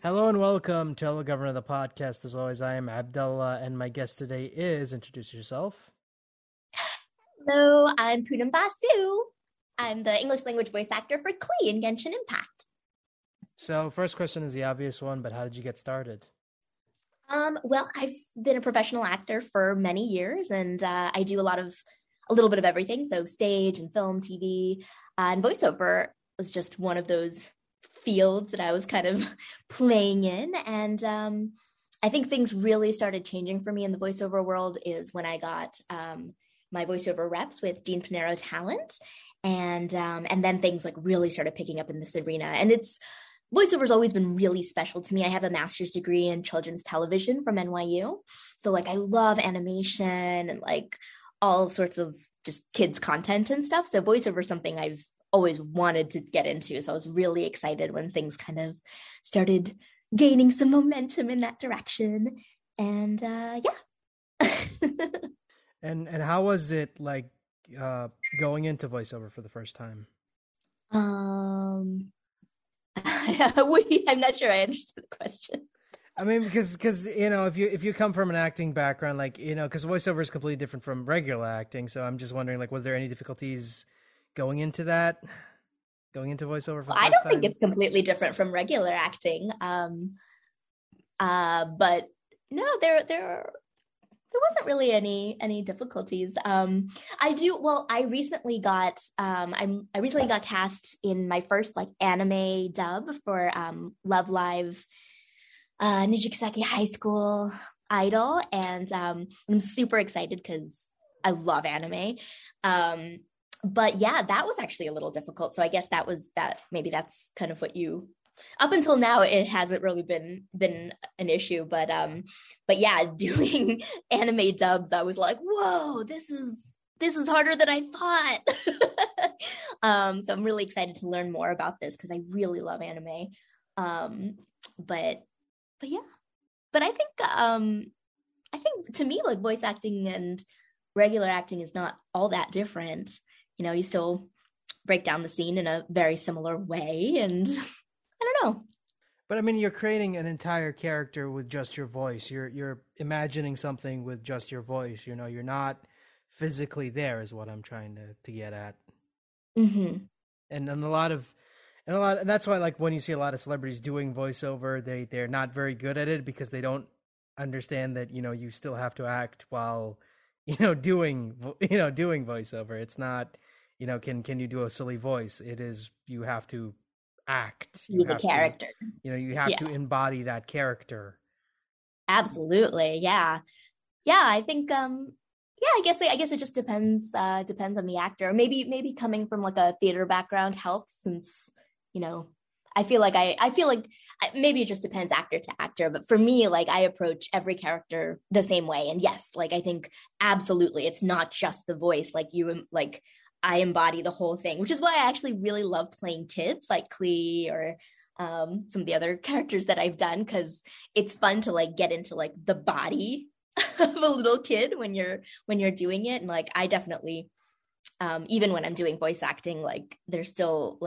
Hello and welcome to Hello Governor of the Podcast. As always, I am Abdullah, and my guest today is, introduce yourself. Hello, I'm Poonam Basu. I'm the English language voice actor for Klee in Genshin Impact. So first question is the obvious one, but how did you get started? Well, I've been a professional actor for many years, and I do a little bit of everything. So stage and film, TV, and voiceover was just one of those fields that I was kind of playing in. And I think things really started changing for me in the voiceover world is when I got my voiceover reps with Dean Pinero Talent. And then things like really started picking up in this arena. And voiceover's always been really special to me. I have a master's degree in children's television from NYU. So I love animation and all sorts of just kids content and stuff. So voiceover is something I've always wanted to get into. So I was really excited when things kind of started gaining some momentum in that direction. And yeah. And how was it going into voiceover for the first time? I'm not sure I understood the question. I mean, because if you come from an acting background, because voiceover is completely different from regular acting, so I'm just wondering, was there any difficulties going into voiceover? For I don't think it's completely different from regular acting, but no, there wasn't really any difficulties. I recently got cast in my first anime dub for Love Live. Nijigasaki High School Idol, and I'm super excited because I love anime, but yeah, that was actually a little difficult. So I guess maybe that's kind of what you, up until now it hasn't really been an issue, but yeah, doing anime dubs, I was like, whoa, this is harder than I thought. So I'm really excited to learn more about this because I really love anime, But yeah, but I think to me, voice acting and regular acting is not all that different. You still break down the scene in a very similar way, and I don't know. But I mean, you're creating an entire character with just your voice. You're imagining something with just your voice. You're not physically there, is what I'm trying to get at. Mm-hmm. And a lot of. And that's why, when you see a lot of celebrities doing voiceover, they're not very good at it because they don't understand that you still have to act while doing voiceover. It's not can you do a silly voice? It is you have to act. You have the character. You have to embody that character. Absolutely, yeah. I think I guess it just depends on the actor. Maybe coming from a theater background helps since. Maybe it just depends actor to actor, but for me, I approach every character the same way. And yes, I think absolutely, it's not just the voice. I embody the whole thing, which is why I actually really love playing kids, like Klee or some of the other characters that I've done, because it's fun to get into the body of a little kid when you're doing it. And I definitely, even when I'm doing voice acting, there's still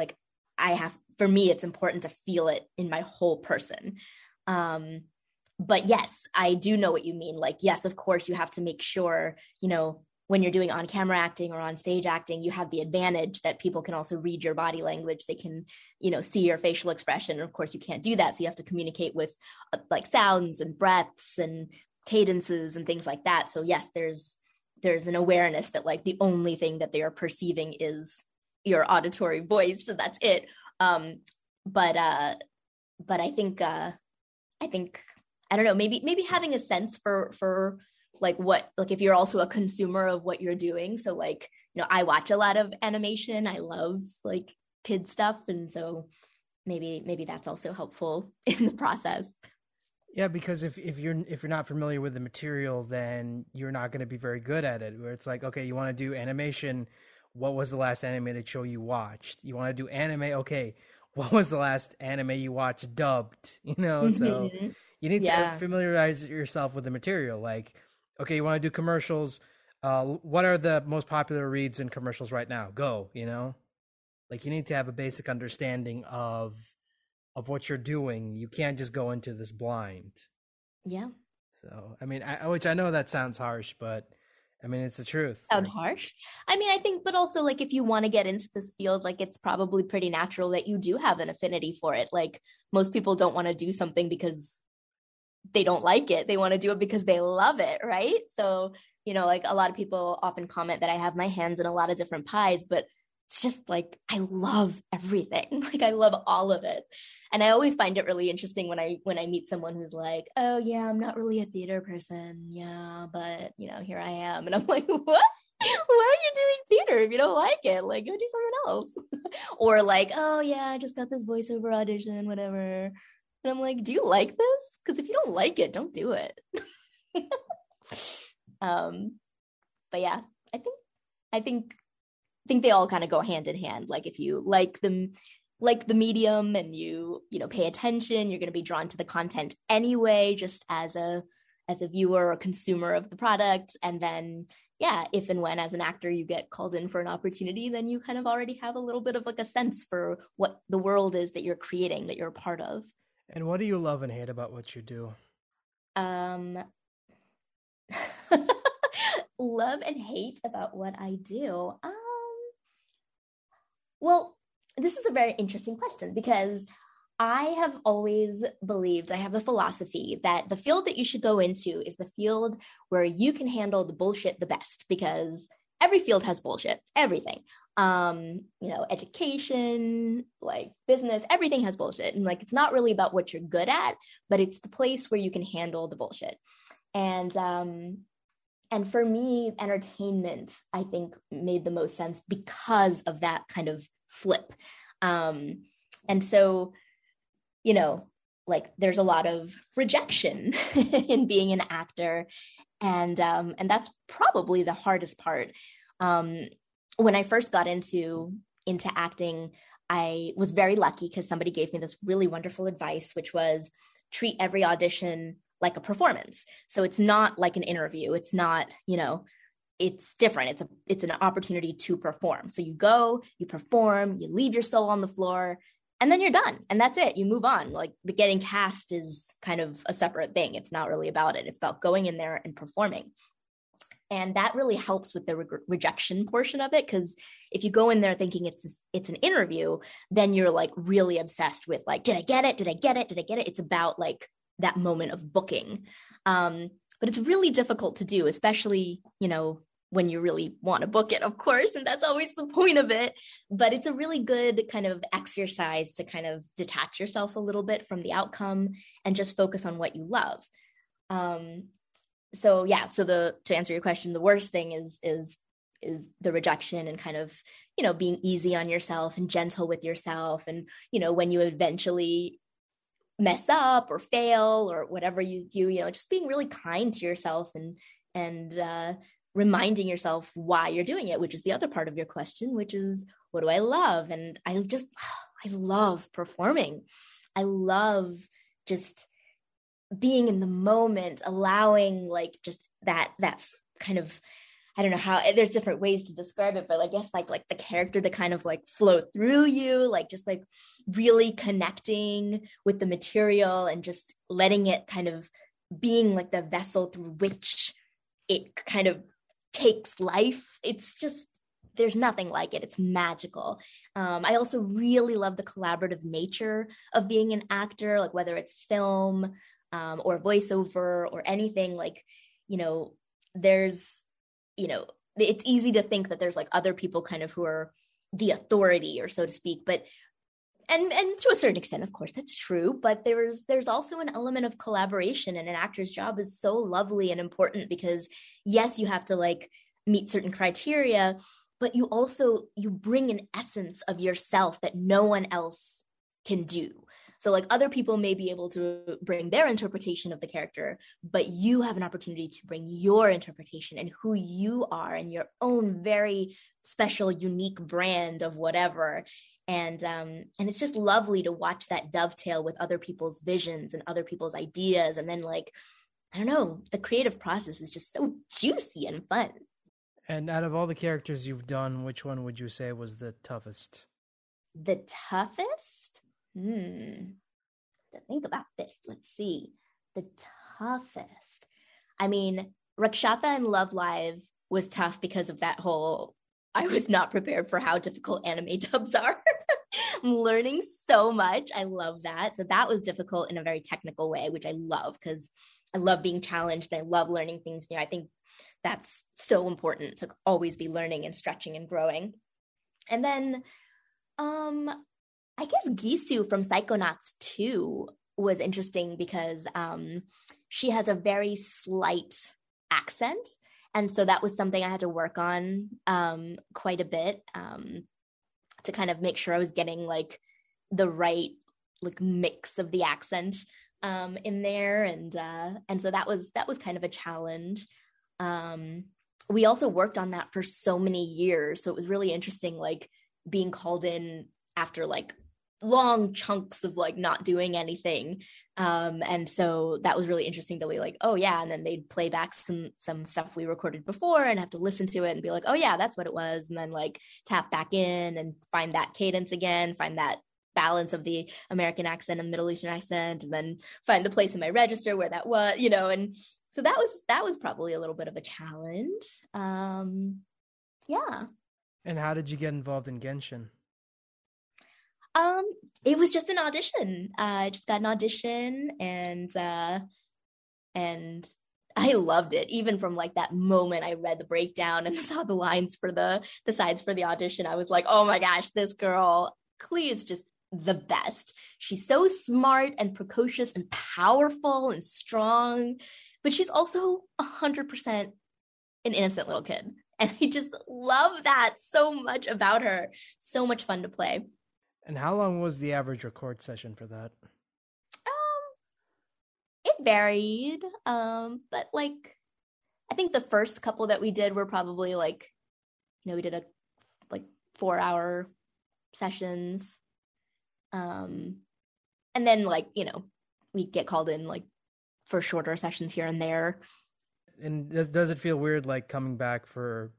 for me, it's important to feel it in my whole person. But yes, I do know what you mean. Yes, of course, you have to make sure, when you're doing on-camera acting or on-stage acting, you have the advantage that people can also read your body language. They can, see your facial expression. And of course, you can't do that. So you have to communicate with sounds and breaths and cadences and things like that. So yes, there's an awareness that the only thing that they are perceiving is your auditory voice, so that's it. But I think I don't know. Maybe having a sense for if you're also a consumer of what you're doing. So I watch a lot of animation. I love kid stuff, and so maybe that's also helpful in the process. Yeah, because if you're not familiar with the material, then you're not going to be very good at it. Where it's okay, you want to do animation. What was the last animated show you watched? You want to do anime? Okay. What was the last anime you watched dubbed? So you need to familiarize yourself with the material. Okay, you want to do commercials. What are the most popular reads in commercials right now? Go, you need to have a basic understanding of of what you're doing. You can't just go into this blind. Yeah. So, I mean, which I know that sounds harsh, but I mean, it's the truth. Sound harsh? I mean, I think, but also like if you want to get into this field, like it's probably pretty natural that you do have an affinity for it. Like most people don't want to do something because they don't like it. They want to do it because they love it, right? So, you know, like a lot of people often comment that I have my hands in a lot of different pies, but it's just like, I love everything. Like I love all of it. And I always find it really interesting when I meet someone who's like, oh yeah, I'm not really a theater person. Yeah, but you know, here I am. And I'm like, what? Why are you doing theater if you don't like it? Like, go do something else. Or like, oh yeah, I just got this voiceover audition, whatever. And I'm like, do you like this? Because if you don't like it, don't do it. But yeah, I think they all kind of go hand in hand. Like if you like the medium and you pay attention, you're going to be drawn to the content anyway, just as a viewer or consumer of the product. And then, yeah, if and when as an actor you get called in for an opportunity, then you kind of already have a little bit of like a sense for what the world is that you're creating, that you're a part of. And what do you love and hate about what you do? Love and hate about what I do? Well, this is a very interesting question because I have always believed, I have a philosophy that the field that you should go into is the field where you can handle the bullshit the best, because every field has bullshit, everything, education, like business, everything has bullshit. And like, it's not really about what you're good at, but it's the place where you can handle the bullshit. And for me, entertainment, I think, made the most sense because of that kind of flip. And so, you know, like there's a lot of rejection in being an actor. And that's probably the hardest part. When I first got into acting, I was very lucky because somebody gave me this really wonderful advice, which was treat every audition like a performance. So it's not like an interview. It's not, it's different. It's an opportunity to perform. So you go, you perform, you leave your soul on the floor, and then you're done. And that's it. You move on. Like, but getting cast is kind of a separate thing. It's not really about it. It's about going in there and performing. And that really helps with the rejection portion of it. Because if you go in there thinking it's an interview, then you're like really obsessed with like, did I get it? Did I get it? Did I get it? It's about like that moment of booking. But it's really difficult to do, especially, when you really want to book it, of course, and that's always the point of it. But it's a really good kind of exercise to kind of detach yourself a little bit from the outcome and just focus on what you love. To answer your question, the worst thing is the rejection and kind of, being easy on yourself and gentle with yourself. And, when you eventually mess up or fail or whatever you do, just being really kind to yourself and reminding yourself why you're doing it, which is the other part of your question, which is, what do I love? And I love performing. I love just being in the moment, allowing like just that kind of, I don't know how, there's different ways to describe it, but I guess like the character to kind of like flow through you, like just like really connecting with the material and just letting it kind of being like the vessel through which it kind of takes life. It's just, there's nothing like it. It's magical. I also really love the collaborative nature of being an actor, like whether it's film or voiceover or anything, like, there's, it's easy to think that there's like other people kind of who are the authority or so to speak, but, and to a certain extent, of course, that's true, but there's also an element of collaboration, and an actor's job is so lovely and important because yes, you have to like meet certain criteria, but you also, you bring an essence of yourself that no one else can do. So like other people may be able to bring their interpretation of the character, but you have an opportunity to bring your interpretation and who you are and your own very special, unique brand of whatever. And it's just lovely to watch that dovetail with other people's visions and other people's ideas. And then like, I don't know, the creative process is just so juicy and fun. And out of all the characters you've done, which one would you say was the toughest? The toughest? To think about this, let's see. The toughest. I mean, Rakshata and Love Live was tough because of that whole, I was not prepared for how difficult anime dubs are. I'm learning so much. I love that. So that was difficult in a very technical way, which I love because I love being challenged and I love learning things new. I think that's so important to always be learning and stretching and growing. And then I guess Gisu from Psychonauts 2 was interesting because she has a very slight accent. And so that was something I had to work on quite a bit to kind of make sure I was getting like the right like mix of the accent in there. And so that was kind of a challenge. We also worked on that for so many years. So it was really interesting, like being called in after like long chunks of like not doing anything. And so that was really interesting that we like, oh yeah. And then they'd play back some stuff we recorded before and have to listen to it and be like, oh yeah, that's what it was. And then like tap back in and find that cadence again, find that balance of the American accent and Middle Eastern accent, and then find the place in my register where that was, you know. And so that was probably a little bit of a challenge. Yeah. And how did you get involved in Genshin? It was just an audition. I just got an audition and I loved it. Even from like that moment I read the breakdown and saw the lines for the sides for the audition, I was like, oh my gosh, this girl, Klee, is just the best. She's so smart and precocious and powerful and strong, but she's also 100% an innocent little kid. And I just love that so much about her. So much fun to play. And how long was the average record session for that? It varied. But like, I think the first couple that we did were probably like, you know, we did a like 4-hour sessions. And then like, you know, we get called in like for shorter sessions here and there. And does it feel weird, like coming back for,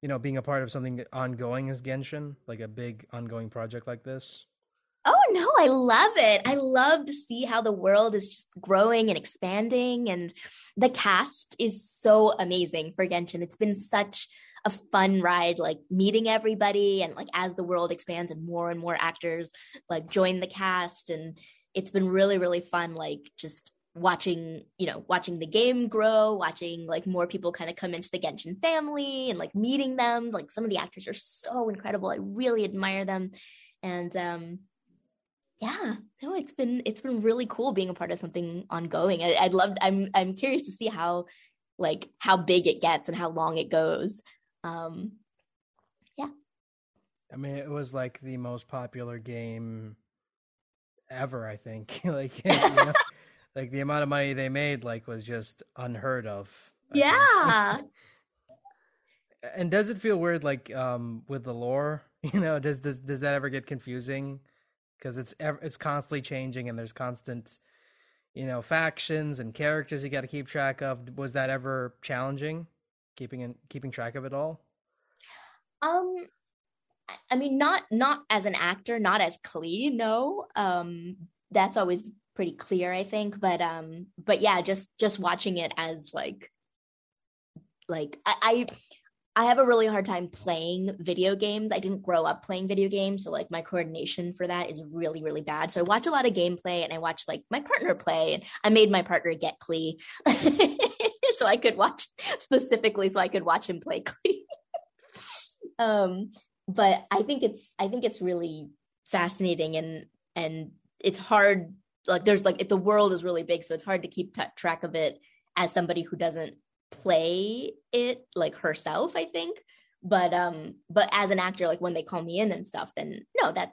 you know, being a part of something ongoing as Genshin, like a big ongoing project like this? Oh, no, I love it. I love to see how the world is just growing and expanding. And the cast is so amazing for Genshin. It's been such a fun ride, like meeting everybody. And like as the world expands and more actors like join the cast. And it's been really, really fun, like just watching the game grow, watching like more people kind of come into the Genshin family and like meeting them. Like some of the actors are so incredible. I really admire them. And it's been really cool being a part of something ongoing. I'm curious to see how big it gets and how long it goes. Yeah. I mean, it was like the most popular game ever, I think. Like, you know? Like the amount of money they made, like, was just unheard of. Yeah. And does it feel weird, like, with the lore? You know, does that ever get confusing? Because it's constantly changing, and there's constant, you know, factions and characters you got to keep track of. Was that ever challenging, keeping track of it all? I mean, not as an actor, not as Klee. No, that's always pretty clear, I think, but yeah, just watching it as like I have a really hard time playing video games. I didn't grow up playing video games, so like my coordination for that is really, really bad. So I watch a lot of gameplay and I watch like my partner play, and I made my partner get Klee so I could watch specifically, so I could watch him play Klee. But I think it's really fascinating and it's hard. Like there's like, the world is really big, so it's hard to keep track of it as somebody who doesn't play it like herself, I think. But as an actor, like when they call me in and stuff, then no, that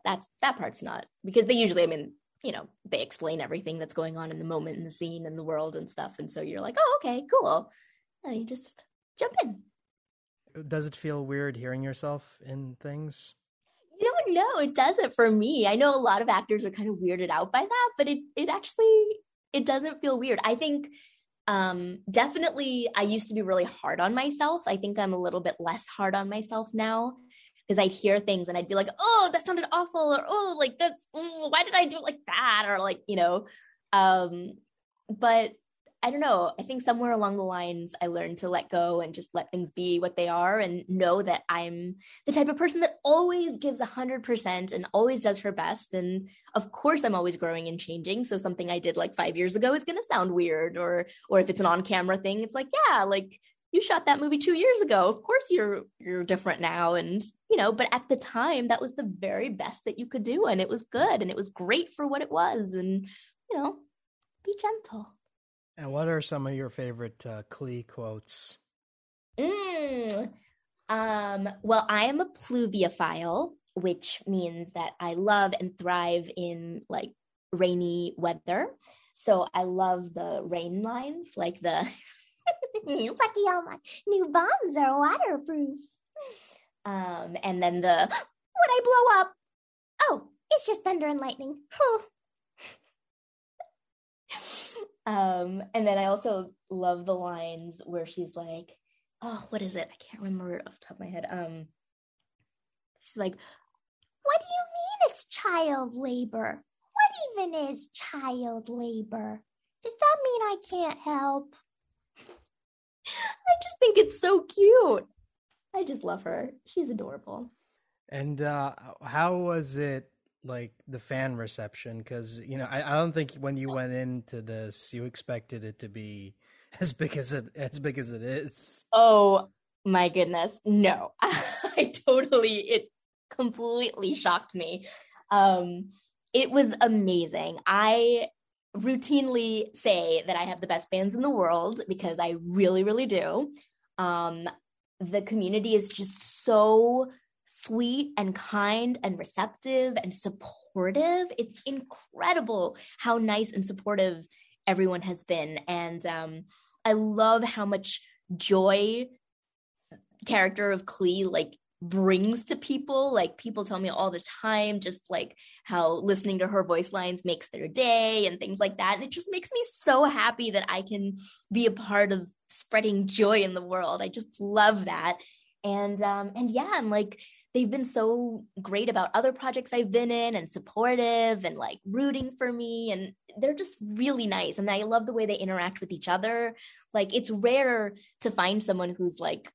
part's not, because they usually, I mean, you know, they explain everything that's going on in the moment in the scene and the world and stuff. And so you're like, oh, okay, cool. And you just jump in. Does it feel weird hearing yourself in things? No, it doesn't for me. I know a lot of actors are kind of weirded out by that, but it actually doesn't feel weird. I think definitely I used to be really hard on myself. I think I'm a little bit less hard on myself now because I'd hear things and I'd be like, oh, that sounded awful, or oh, like that's, why did I do it like that, or like, you know, but I don't know, I think somewhere along the lines I learned to let go and just let things be what they are and know that I'm the type of person that always gives 100% and always does her best, and of course I'm always growing and changing, so something I did like 5 years ago is gonna sound weird, or if it's an on-camera thing, it's like, yeah, like you shot that movie 2 years ago. Of course you're different now. And, you know, but at the time that was the very best that you could do. And it was good. And it was great for what it was. And, you know, be gentle. And what are some of your favorite Klee quotes? Well, I am a pluviophile, which means that I love and thrive in like rainy weather. So I love the rain lines, like the... lucky all my new bombs are waterproof. And then the, would I blow up? Oh, it's just thunder and lightning. And then I also love the lines where she's like, oh, what is it? I can't remember it off the top of my head. She's like, what do you mean it's child labor? What even is child labor? Does that mean I can't help? I just think it's so cute. I just love her. She's adorable. And how was it, like, the fan reception? Because, you know, I don't think when you went into this, you expected it to be as big as it is. Oh, my goodness. No. It completely shocked me. It was amazing. I routinely say that I have the best fans in the world because I really, really do. The community is just so sweet and kind and receptive and supportive. It's incredible how nice and supportive everyone has been. And I love how much joy the character of Klee like brings to people. Like people tell me all the time, just like how listening to her voice lines makes their day and things like that. And it just makes me so happy that I can be a part of spreading joy in the world. I just love that. And yeah, and like, they've been so great about other projects I've been in and supportive and like rooting for me. And they're just really nice. And I love the way they interact with each other. Like it's rare to find someone who's like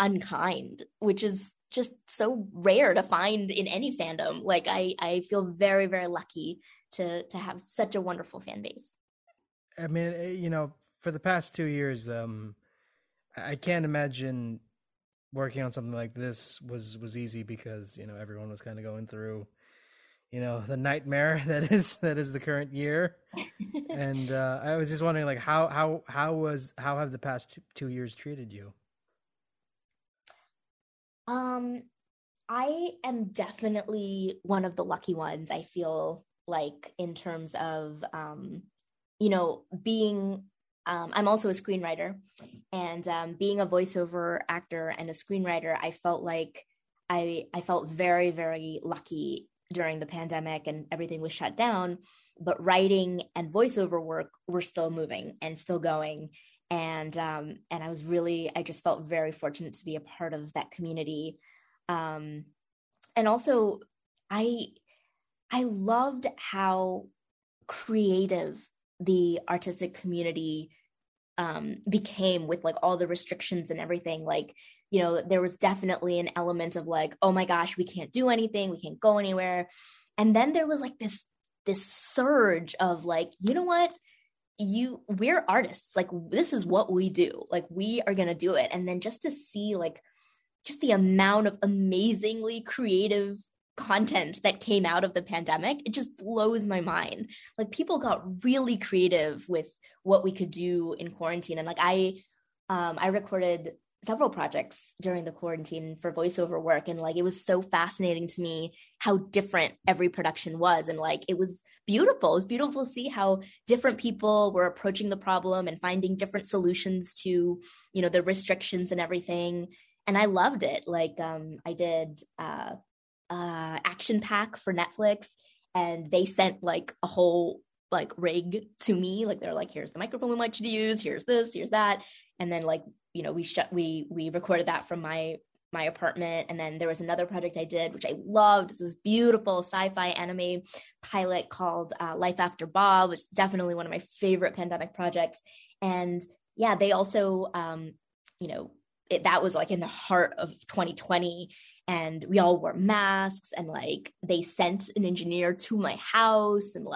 unkind, which is just so rare to find in any fandom. Like I feel very, very lucky to have such a wonderful fan base. I mean, you know, for the past 2 years, I can't imagine working on something like this was easy because, you know, everyone was kind of going through, you know, the nightmare that is the current year. And I was just wondering, like, how have the past 2 years treated you? I am definitely one of the lucky ones, I feel like, in terms of, you know, being, I'm also a screenwriter, and, being a voiceover actor and a screenwriter, I felt like I felt very, very lucky during the pandemic and everything was shut down, but writing and voiceover work were still moving and still going. And I just felt very fortunate to be a part of that community. And also I loved how creative the artistic community became with like all the restrictions and everything. Like, you know, there was definitely an element of like, oh my gosh, we can't do anything. We can't go anywhere. And then there was like this surge of like, you know what? We're artists, like this is what we do, like we are gonna do it. And then just to see like just the amount of amazingly creative content that came out of the pandemic, it just blows my mind. Like people got really creative with what we could do in quarantine. And like I recorded several projects during the quarantine for voiceover work. And like, it was so fascinating to me how different every production was. And like, it was beautiful. It was beautiful to see how different people were approaching the problem and finding different solutions to, you know, the restrictions and everything. And I loved it. Like, I did Action Pack for Netflix, and they sent like a whole like rig to me. Like, they're like, here's the microphone we want you to use. Here's this, here's that. And then like, you know, we recorded that from my my apartment. And then there was another project I did, which I loved. It's this beautiful sci-fi anime pilot called Life After Bob, which is definitely one of my favorite pandemic projects. And yeah, they also, that was like in the heart of 2020 and we all wore masks and like they sent an engineer to my house and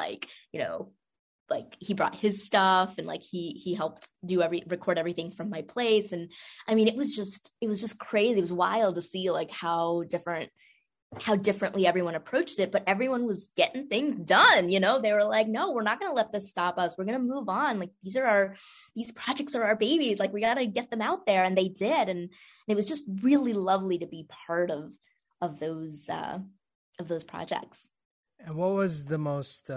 he brought his stuff and he helped record everything from my place. And I mean, it was just crazy. It was wild to see like how differently everyone approached it, but everyone was getting things done. They were like, no, we're not going to let this stop us. We're going to move on. Like these projects are our babies. Like we got to get them out there. And they did. And it was just really lovely to be part of those projects. And what was the most,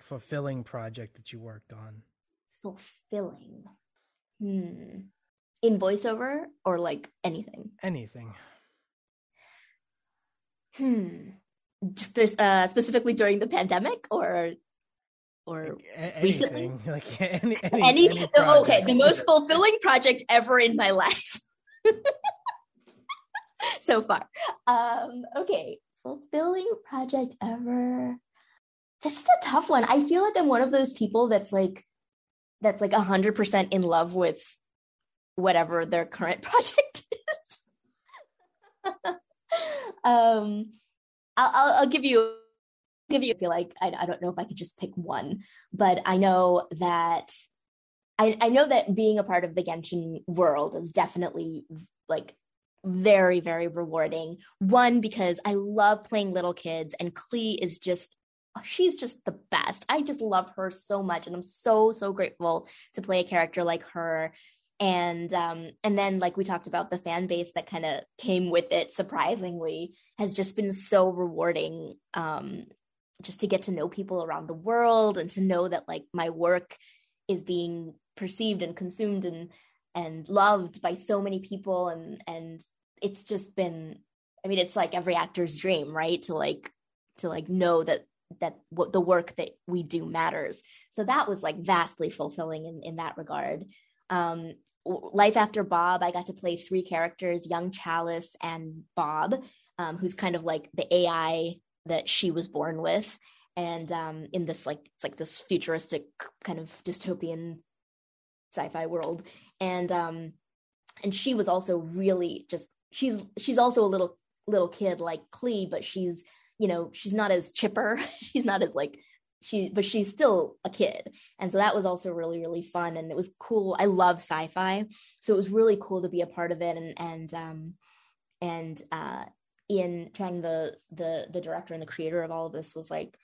fulfilling project that you worked on? Fulfilling. In voiceover or like anything? Anything. Specifically during the pandemic or recently? Like any okay, the most fulfilling project ever in my life so far. Okay, fulfilling project ever. This is a tough one. I feel like I'm one of those people that's like 100% in love with whatever their current project is. I'll give you. I feel like I don't know if I could just pick one, but I know that I know that being a part of the Genshin world is definitely like very, very rewarding. One, because I love playing little kids, and Klee is she's just the best. I just love her so much, and I'm so, so grateful to play a character like her. And then like we talked about, the fan base that kind of came with it, surprisingly, has just been so rewarding, just to get to know people around the world and to know that like my work is being perceived and consumed and loved by so many people. And it's just been, I mean, it's like every actor's dream, right? To know that what the work that we do matters. So that was like vastly fulfilling in that regard. Life After Bob, I got to play three characters, young Chalice and Bob, who's kind of like the AI that she was born with. And in this, like, it's like this futuristic kind of dystopian sci-fi world. And she was also really just, she's also a little kid like Klee, but she's not as chipper. She's not as like, but she's still a kid. And so that was also really, really fun. And it was cool. I love sci-fi. So it was really cool to be a part of it. And Ian Cheng, the director and the creator of all of this, was like,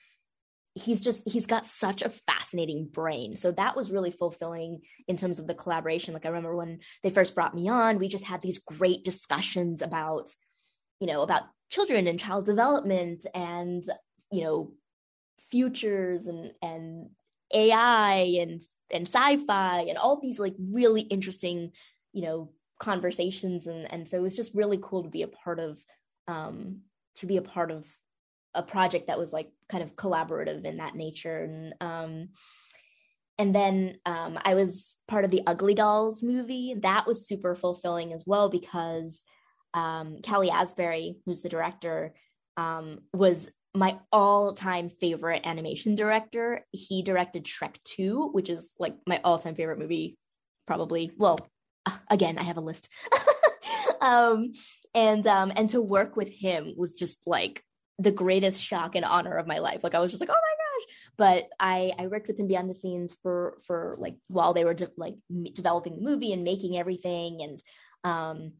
he's got such a fascinating brain. So that was really fulfilling in terms of the collaboration. Like I remember when they first brought me on, we just had these great discussions about children and child development and, futures and AI and sci-fi and all these like really interesting, conversations. And so it was just really cool to be a part of, a project that was like kind of collaborative in that nature. And then I was part of the Ugly Dolls movie. That was super fulfilling as well because Kelly Asbury, who's the director, was my all-time favorite animation director. He directed Shrek 2, which is like my all-time favorite movie, probably. Well, again, I have a list. And to work with him was just like the greatest shock and honor of my life. Like I was just like, oh my gosh! But I worked with him behind the scenes for like while they were developing the movie and making everything, and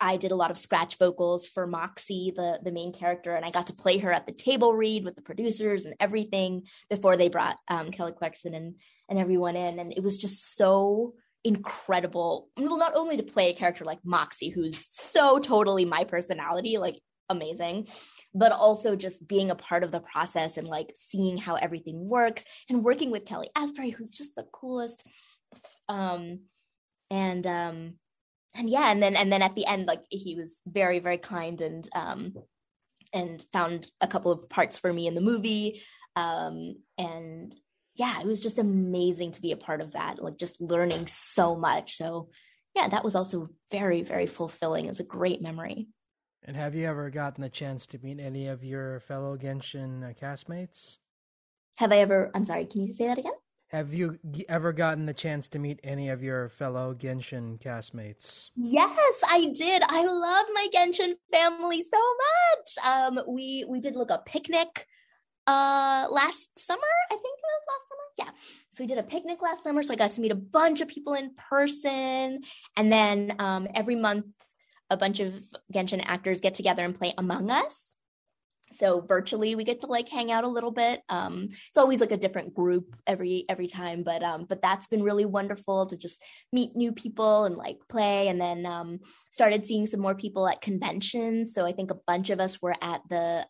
I did a lot of scratch vocals for Moxie, the main character, and I got to play her at the table read with the producers and everything before they brought Kelly Clarkson and everyone in. And it was just so incredible. Well, not only to play a character like Moxie, who's so totally my personality, like amazing, but also just being a part of the process and like seeing how everything works and working with Kelly Asbury, who's just the coolest. And then at the end, like he was very, very kind and found a couple of parts for me in the movie. It was just amazing to be a part of that, like just learning so much. So yeah, that was also very, very fulfilling. It was a great memory. And have you ever gotten the chance to meet any of your fellow Genshin castmates? I'm sorry, can you say that again? Have you ever gotten the chance to meet any of your fellow Genshin castmates? Yes, I did. I love my Genshin family so much. We did like a picnic last summer, I think it was last summer. Yeah. So we did a picnic last summer. So I got to meet a bunch of people in person. And then every month, a bunch of Genshin actors get together and play Among Us. So virtually we get to like hang out a little bit. It's always like a different group every time, but that's been really wonderful to just meet new people and like play. And then started seeing some more people at conventions. So I think a bunch of us were at the,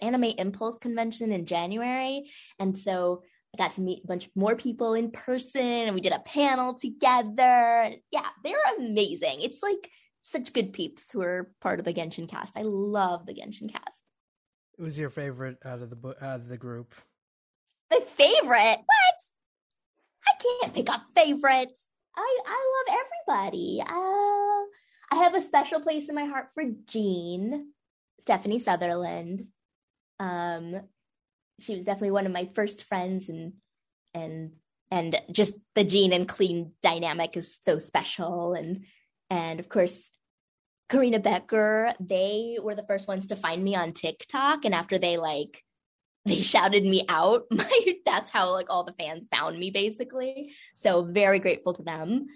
Anime Impulse convention in January. And so I got to meet a bunch more people in person and we did a panel together. Yeah, they're amazing. It's like such good peeps who are part of the Genshin cast. I love the Genshin cast. Who was your favorite out of the group? My favorite? What? I can't pick up favorites. I love everybody. I have a special place in my heart for Jean, Stephanie Sutherland. She was definitely one of my first friends, and just the Jean and Klee dynamic is so special, and of course Karina Becker. They were the first ones to find me on TikTok, and after they shouted me out, that's how like all the fans found me basically. So very grateful to them.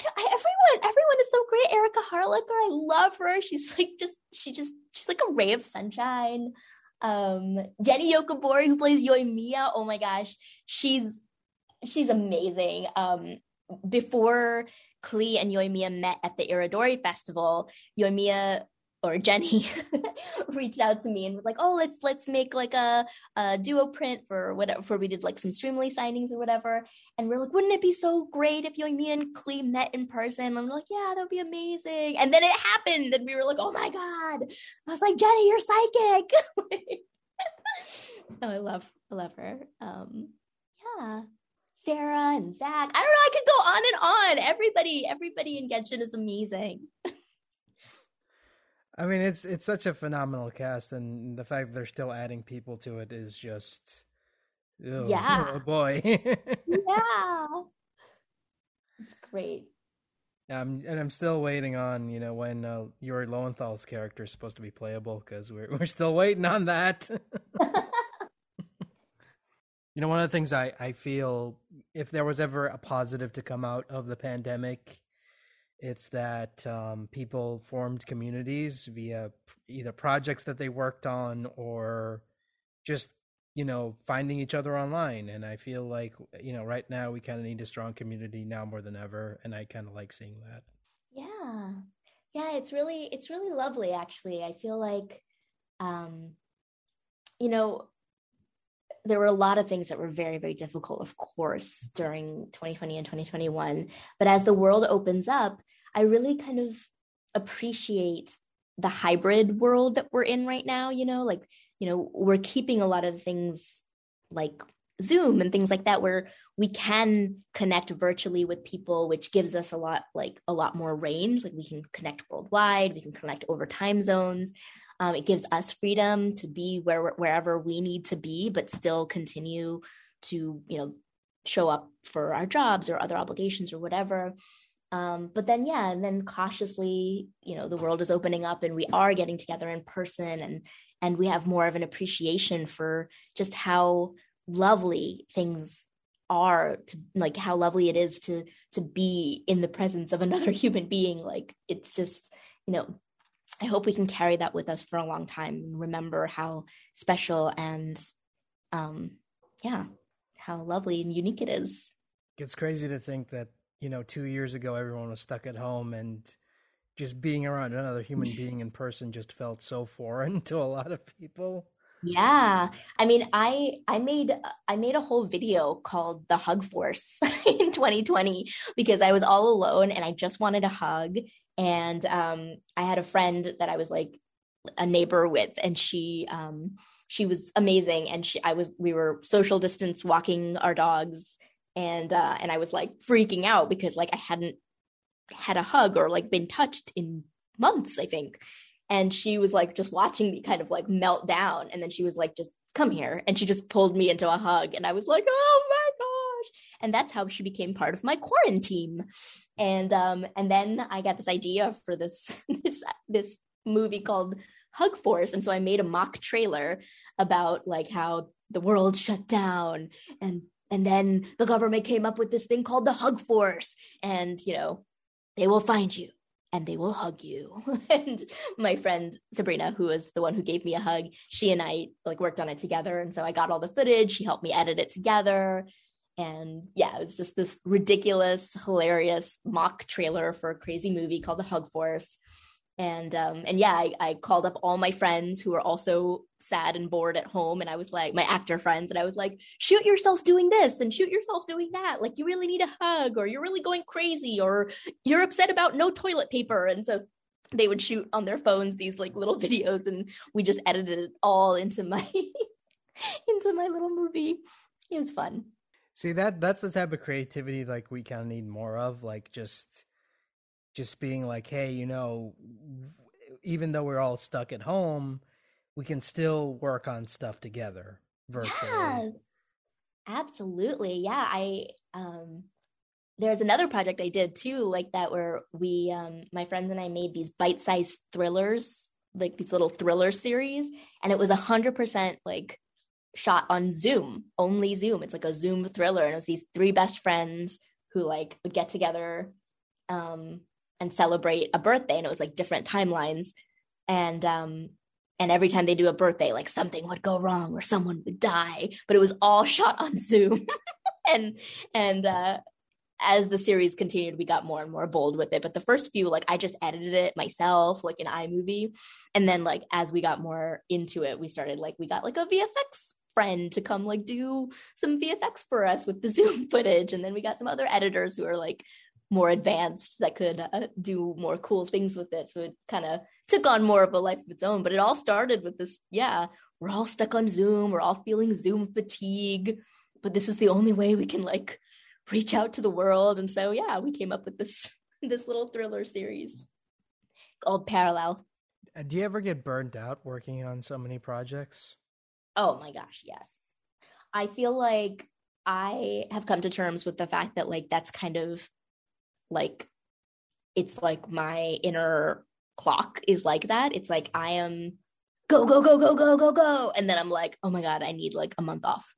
Everyone is so great. Erika Harlecker, I love her. She's like a ray of sunshine. Jenny Yokobori, who plays Yoimiya. Oh my gosh, she's amazing. Before Klee and Yoimiya met at the Iridori Festival, Yoimiya or Jenny reached out to me and was like, "Oh, let's make like a duo print for whatever." For we did like some Streamly signings or whatever, and we're like, "Wouldn't it be so great if Yoimiya and Klee met in person?" And I'm like, "Yeah, that would be amazing." And then it happened, and we were like, "Oh my god!" I was like, "Jenny, you're psychic." Oh, I love her. Yeah. Sarah and Zach. I don't know. I could go on and on. Everybody in Genshin is amazing. I mean, it's such a phenomenal cast, and the fact that they're still adding people to it is just, oh boy. Yeah, it's great. And I'm still waiting on when Yuri Lowenthal's character is supposed to be playable, because we're still waiting on that. One of the things I feel, if there was ever a positive to come out of the pandemic, it's that people formed communities via either projects that they worked on or just, finding each other online. And I feel like, right now we kind of need a strong community now more than ever. And I kind of like seeing that. Yeah. Yeah. It's really lovely, actually. I feel like, there were a lot of things that were very, very difficult, of course, during 2020 and 2021. But as the world opens up, I really kind of appreciate the hybrid world that we're in right now. We're keeping a lot of things like Zoom and things like that, where we can connect virtually with people, which gives us a lot more range. Like we can connect worldwide, we can connect over time zones. It gives us freedom to be wherever we need to be, but still continue to, show up for our jobs or other obligations or whatever. But then cautiously, the world is opening up and we are getting together in person, and we have more of an appreciation for just how lovely things are, how lovely it is to be in the presence of another human being. Like, it's just, I hope we can carry that with us for a long time and remember how special and, how lovely and unique it is. It's crazy to think that, 2 years ago, everyone was stuck at home, and just being around another human being in person just felt so foreign to a lot of people. Yeah. I mean, I made a whole video called The Hug Force in 2020 because I was all alone and I just wanted a hug. And I had a friend that I was like a neighbor with, and she was amazing. And we were social distance walking our dogs And I was like freaking out because like I hadn't had a hug or like been touched in months, I think. And she was like just watching me kind of like melt down. And then she was like, just come here. And she just pulled me into a hug. And I was like, oh my gosh. And that's how she became part of my quarantine. And then I got this idea for this movie called Hug Force. And so I made a mock trailer about like how the world shut down and then the government came up with this thing called the Hug Force. And, you know, they will find you and they will hug you. And my friend Sabrina, who was the one who gave me a hug, she and I like worked on it together. And so I got all the footage. She helped me edit it together. And yeah, it was just this ridiculous, hilarious mock trailer for a crazy movie called The Hug Force. And yeah, I called up all my friends who were also sad and bored at home. And I was like, my actor friends, and I was like, shoot yourself doing this and shoot yourself doing that. Like, you really need a hug, or you're really going crazy, or you're upset about no toilet paper. And so they would shoot on their phones these like little videos, and we just edited it all into my into my little movie. It was fun. See, that's the type of creativity like we kind of need more of, like just being like, hey, you know, even though we're all stuck at home, we can still work on stuff together virtually. Yes, absolutely. Yeah. I there's another project I did too, like that, where we, my friends and I made these bite-sized thrillers, like these little thriller series. And it was 100% like shot on Zoom, only Zoom. It's like a Zoom thriller. And it was these three best friends who like would get together, and celebrate a birthday, and it was like different timelines, and every time they do a birthday, like something would go wrong or someone would die, but it was all shot on Zoom. and as the series continued, we got more and more bold with it, but the first few, like, I just edited it myself, like in iMovie, and then like as we got more into it, we got a VFX friend to come like do some VFX for us with the Zoom footage, and then we got some other editors who are like more advanced that could do more cool things with it. So it kind of took on more of a life of its own, but it all started with this. Yeah. We're all stuck on Zoom. We're all feeling Zoom fatigue, but this is the only way we can like reach out to the world. And so, yeah, we came up with this little thriller series called Parallel. Do you ever get burned out working on so many projects? Oh my gosh. Yes. I feel like I have come to terms with the fact that like, that's kind of like, it's like my inner clock is like that. It's like I am go, and then I'm like, oh my god, I need like a month off.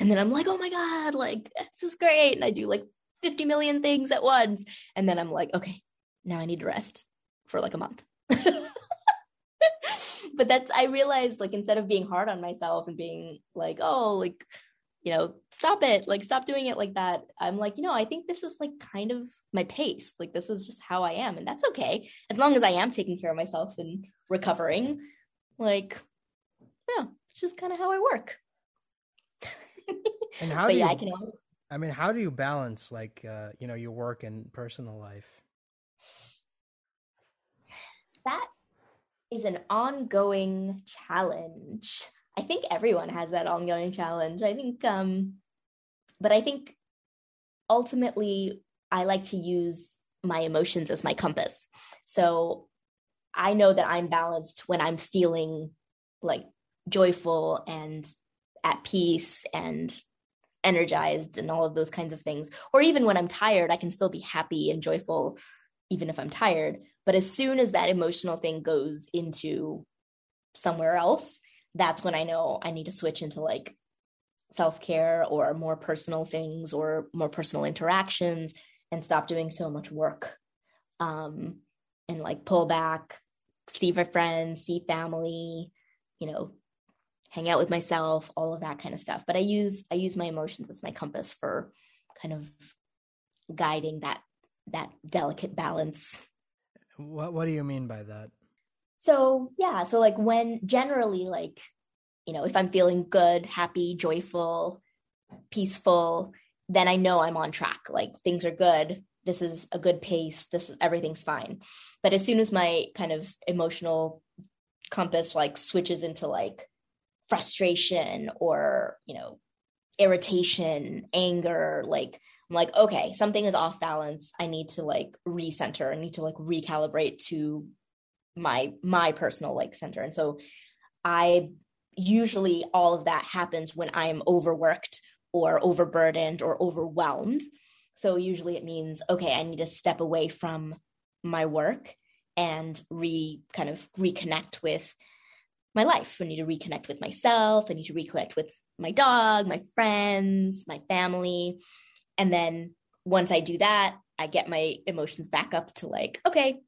And then I'm like, oh my god, like this is great, and I do like 50 million things at once, and then I'm like, okay, now I need to rest for like a month. But that's, I realized, like, instead of being hard on myself and being like, oh, like, you know, stop it, like, stop doing it like that, I'm like, you know, I think this is like kind of my pace. Like, this is just how I am. And that's okay. As long as I am taking care of myself and recovering, like, yeah, it's just kind of how I work. And how do yeah, how do you balance like, you know, your work and personal life? That is an ongoing challenge. I think everyone has that ongoing challenge. I think, but I think ultimately I like to use my emotions as my compass. So I know that I'm balanced when I'm feeling like joyful and at peace and energized and all of those kinds of things. Or even when I'm tired, I can still be happy and joyful, even if I'm tired. But as soon as that emotional thing goes into somewhere else, that's when I know I need to switch into like self-care or more personal things or more personal interactions and stop doing so much work, and like pull back, see my friends, see family, you know, hang out with myself, all of that kind of stuff. But I use my emotions as my compass for kind of guiding that delicate balance. What do you mean by that? So, yeah. So like when generally, like, you know, if I'm feeling good, happy, joyful, peaceful, then I know I'm on track. Like things are good. This is a good pace. Everything's fine. But as soon as my kind of emotional compass, like switches into like frustration or, you know, irritation, anger, like, I'm like, okay, something is off balance. I need to like recenter. I need to like recalibrate to my personal like center. And so I usually all of that happens when I'm overworked or overburdened or overwhelmed. So usually it means, okay, I need to step away from my work and reconnect with my life. I need to reconnect with myself. I need to reconnect with my dog, my friends, my family. And then once I do that, I get my emotions back up to like, okay,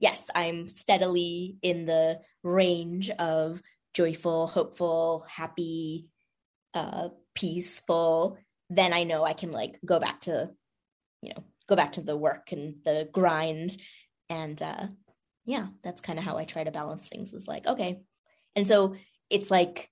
yes, I'm steadily in the range of joyful, hopeful, happy, peaceful. Then I know I can like go back to the work and the grind. And yeah, that's kind of how I try to balance things, is like, okay. And so it's like,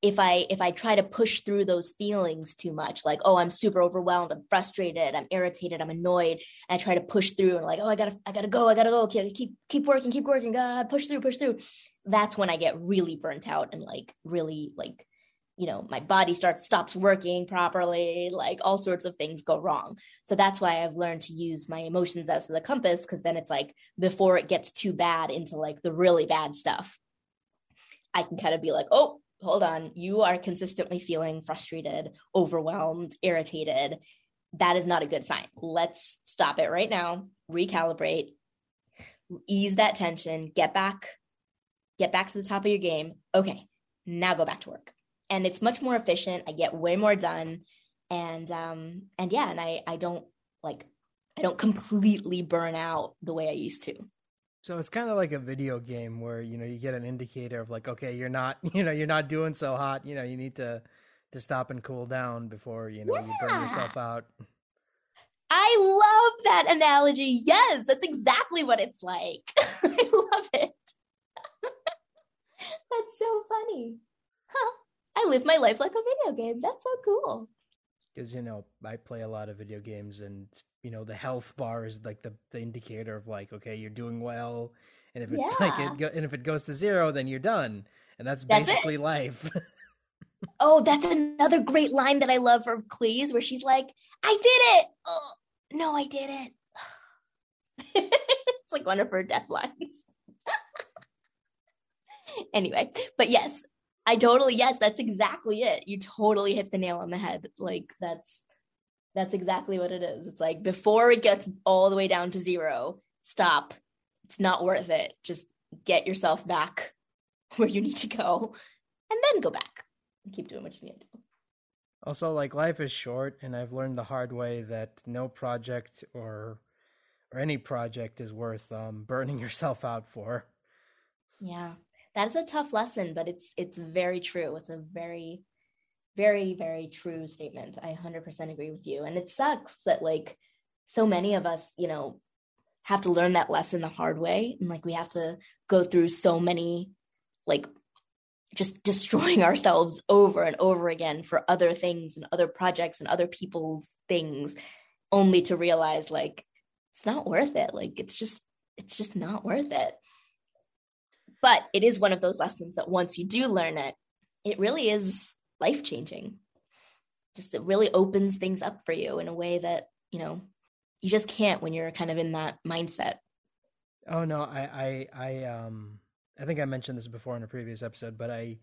if I try to push through those feelings too much, like, oh, I'm super overwhelmed, I'm frustrated, I'm irritated, I'm annoyed, and I try to push through and like, oh, I gotta go, okay, keep working, push through. That's when I get really burnt out and like really like, you know, my body stops working properly, like all sorts of things go wrong. So that's why I've learned to use my emotions as the compass, because then it's like, before it gets too bad into like the really bad stuff, I can kind of be like, oh, hold on, you are consistently feeling frustrated, overwhelmed, irritated. That is not a good sign. Let's stop it right now, recalibrate, ease that tension, get back to the top of your game. Okay, now go back to work. And it's much more efficient. I get way more done. And yeah, and I don't completely burn out the way I used to. So it's kind of like a video game where, you know, you get an indicator of like, okay, you're not doing so hot, you know, you need to stop and cool down before, you know, yeah, you burn yourself out. I love that analogy. Yes, that's exactly what it's like. I love it. That's so funny. Huh. I live my life like a video game. That's so cool. Because, you know, I play a lot of video games, and, you know, the health bar is like the indicator of like, okay, you're doing well. And if it's if it goes to zero, then you're done. And that's basically it. Life. Oh, that's another great line that I love from Klee's, where she's like, I did it. Oh, no, I did it. It's like one of her death lines. Anyway, but yes. Yes, that's exactly it. You totally hit the nail on the head. Like that's exactly what it is. It's like, before it gets all the way down to zero, stop. It's not worth it. Just get yourself back where you need to go, and then go back and keep doing what you need to do. Also, like, life is short, and I've learned the hard way that no project or any project is worth burning yourself out for. Yeah. That's a tough lesson, but it's very true. It's a very, very, very true statement. I 100% agree with you. And it sucks that like so many of us, you know, have to learn that lesson the hard way. And like, we have to go through so many, like, just destroying ourselves over and over again for other things and other projects and other people's things, only to realize like, it's not worth it. Like, it's just not worth it. But it is one of those lessons that once you do learn it, it really is life-changing. Just, it really opens things up for you in a way that, you know, you just can't when you're kind of in that mindset. Oh no, I think I mentioned this before in a previous episode, but I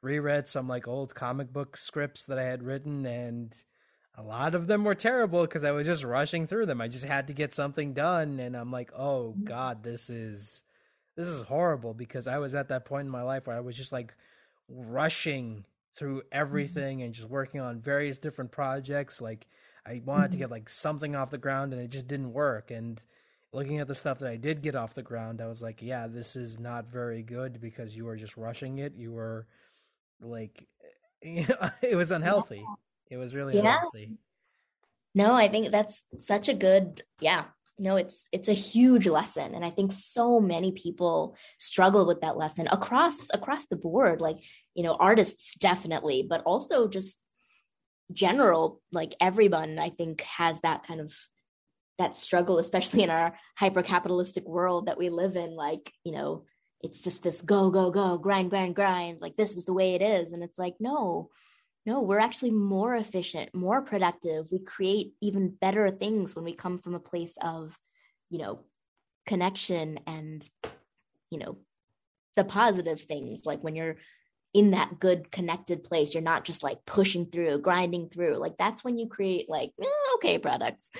reread some like old comic book scripts that I had written, and a lot of them were terrible because I was just rushing through them. I just had to get something done, and I'm like, oh God, this is horrible, because I was at that point in my life where I was just like rushing through everything, mm-hmm. and just working on various different projects. Like, I wanted mm-hmm. to get like something off the ground, and it just didn't work. And looking at the stuff that I did get off the ground, I was like, yeah, this is not very good, because you were just rushing it. You were like, you know, it was unhealthy. Yeah. It was really unhealthy. No, I think that's such a good, yeah. No, it's a huge lesson. And I think so many people struggle with that lesson across the board, like, you know, artists definitely, but also just general, like everyone, I think, has that kind of, that struggle, especially in our hyper-capitalistic world that we live in. Like, you know, it's just this go, go, go, grind, grind, grind. Like, this is the way it is. And it's like, no, no, we're actually more efficient, more productive. We create even better things when we come from a place of, you know, connection and, you know, the positive things. Like when you're in that good connected place, you're not just like pushing through, grinding through. Like that's when you create like, okay products.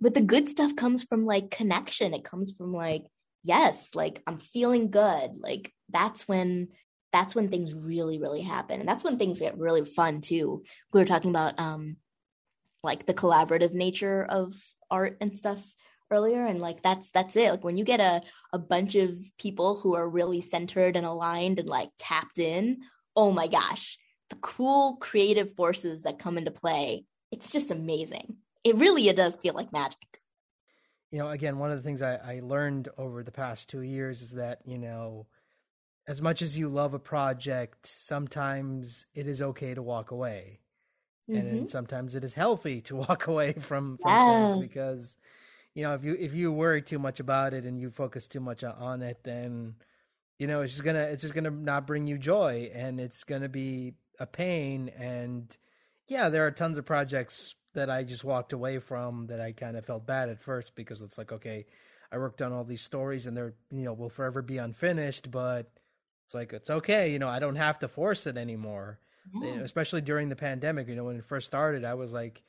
But the good stuff comes from like connection. It comes from like, yes, like I'm feeling good. Like that's when things really, really happen. And that's when things get really fun too. We were talking about like the collaborative nature of art and stuff earlier, and like that's it. Like when you get a bunch of people who are really centered and aligned and like tapped in, oh my gosh, the cool creative forces that come into play, it's just amazing. It really, it does feel like magic. You know, again, one of the things I learned over the past 2 years is that, you know, as much as you love a project, sometimes it is okay to walk away. Mm-hmm. And sometimes it is healthy to walk away from things, because you know, if you worry too much about it and you focus too much on it, then, you know, it's just gonna not bring you joy, and it's gonna be a pain. And yeah, there are tons of projects that I just walked away from that I kind of felt bad at first, because it's like, okay, I worked on all these stories and they're, you know, will forever be unfinished, but it's like, it's okay. You know, I don't have to force it anymore. Yeah. You know, especially during the pandemic, you know, when it first started, I was like,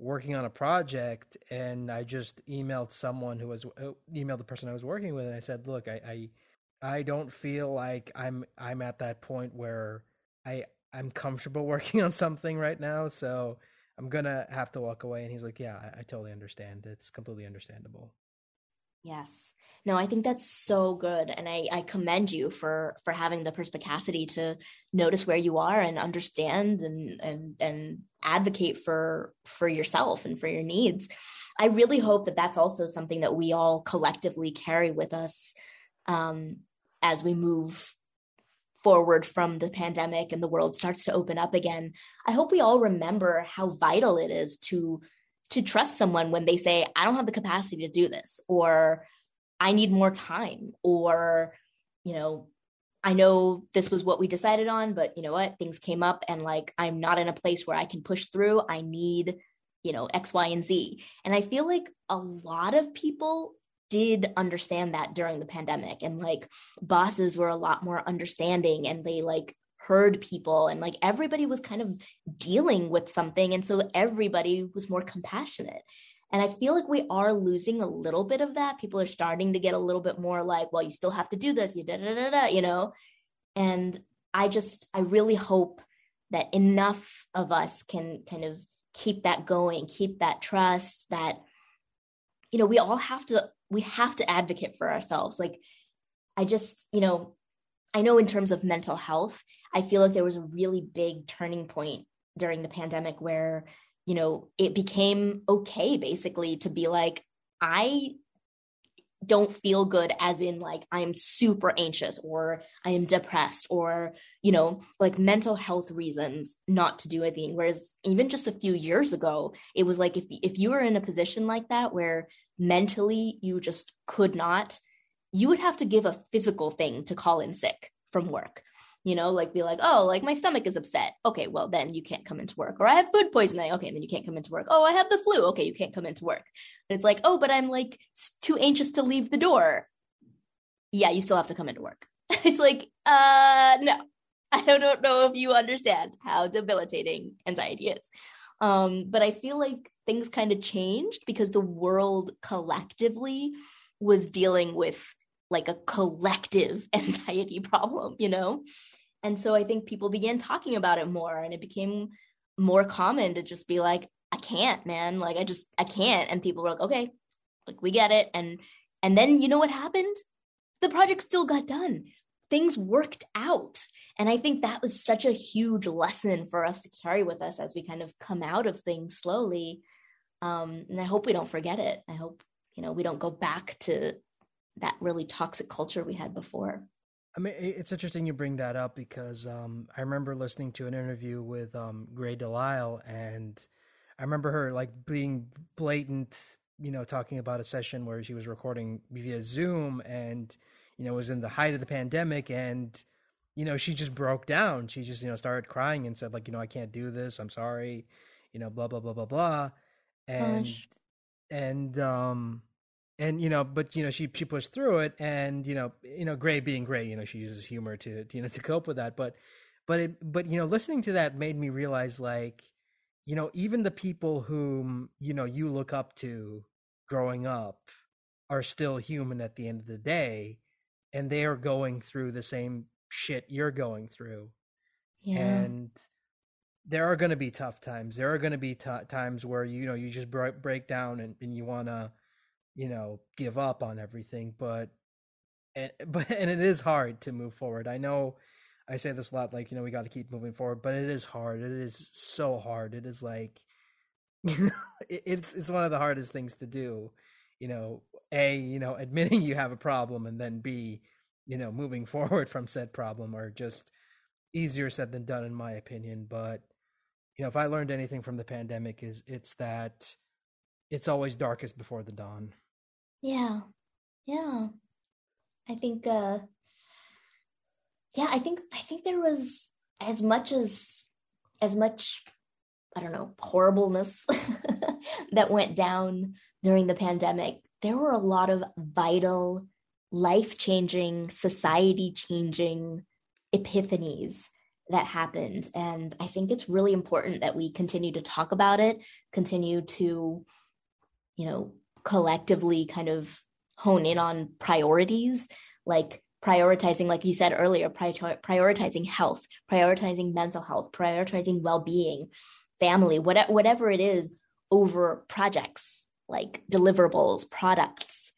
working on a project, and I just emailed someone who was emailed the person I was working with, and I said, look, I don't feel like I'm at that point where I'm comfortable working on something right now, so I'm gonna have to walk away. And he's like, yeah, I totally understand. It's completely understandable. Yes. No, I think that's so good. And I commend you for having the perspicacity to notice where you are and understand and advocate for yourself and for your needs. I really hope that that's also something that we all collectively carry with us as we move forward from the pandemic and the world starts to open up again. I hope we all remember how vital it is to trust someone when they say, I don't have the capacity to do this, or I need more time, or, you know, I know this was what we decided on, but you know what, things came up and like, I'm not in a place where I can push through. I need, you know, X, Y, and Z. And I feel like a lot of people did understand that during the pandemic, and like bosses were a lot more understanding, and they like heard people, and like everybody was kind of dealing with something. And so everybody was more compassionate. And I feel like we are losing a little bit of that. People are starting to get a little bit more like, well, you still have to do this, you know? And I really hope that enough of us can kind of keep that going, keep that trust, that, you know, we have to advocate for ourselves. Like, you know, I know in terms of mental health, I feel like there was a really big turning point during the pandemic where, you know, it became okay basically to be like, I don't feel good, as in like, I am super anxious, or I am depressed, or, you know, like mental health reasons not to do anything. Whereas even just a few years ago, it was like, if you were in a position like that, where mentally you just could not, you would have to give a physical thing to call in sick from work. You know, like be like, oh, like my stomach is upset. Okay, well, then you can't come into work. Or I have food poisoning. Okay, then you can't come into work. Oh, I have the flu. Okay, you can't come into work. And it's like, oh, but I'm like too anxious to leave the door. Yeah, you still have to come into work. It's like, no, I don't know if you understand how debilitating anxiety is. But I feel like things kind of changed because the world collectively was dealing with like a collective anxiety problem, you know? And so I think people began talking about it more, and it became more common to just be like, I can't, man. Like, I can't. And people were like, okay, like we get it. And then you know what happened? The project still got done. Things worked out. And I think that was such a huge lesson for us to carry with us as we kind of come out of things slowly. And I hope we don't forget it. I hope, you know, we don't go back to that really toxic culture we had before. I mean, it's interesting you bring that up, because I remember listening to an interview with Gray Delisle, and I remember her like being blatant, you know, talking about a session where she was recording via Zoom, and, you know, it was in the height of the pandemic, and you know, she just broke down. She just, you know, started crying and said, like, you know, I can't do this. I'm sorry, you know, blah, blah, blah, blah, blah. And, gosh. And, you know, but, you know, she pushed through it and, Gray being Gray, you know, she uses humor to, you know, to cope with that. But, you know, listening to that made me realize, like, you know, even the people whom, you know, you look up to growing up are still human at the end of the day. And they are going through the same shit you're going through. Yeah. And there are going to be tough times. There are going to be times where, you know, you just break down and you want to, you know, give up on everything, but it is hard to move forward. I know I say this a lot, like, you know, we got to keep moving forward, but it is hard. It is so hard. It is like, you know, it's one of the hardest things to do, you know, A, you know, admitting you have a problem, and then B, you know, moving forward from said problem are just easier said than done, in my opinion. But, you know, if I learned anything from the pandemic, it's that it's always darkest before the dawn. Yeah. Yeah. I think, I think there was as much, I don't know, horribleness that went down during the pandemic. There were a lot of vital, life-changing, society-changing epiphanies that happened. And I think it's really important that we continue to talk about it, continue to, you know, collectively kind of hone in on priorities, like prioritizing, like you said earlier, prioritizing health, prioritizing mental health, prioritizing well-being, family, whatever it is, over projects like deliverables, products.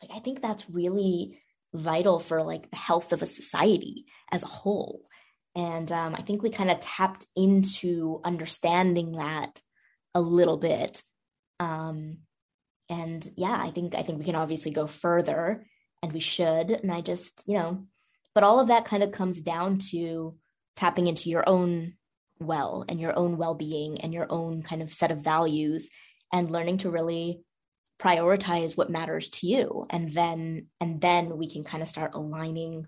Like, I think that's really vital for like the health of a society as a whole. And I think we kind of tapped into understanding that a little bit. And yeah, I think we can obviously go further, and we should. And I just, you know, but all of that kind of comes down to tapping into your own well and your own well-being and your own kind of set of values, and learning to really prioritize what matters to you. And then we can kind of start aligning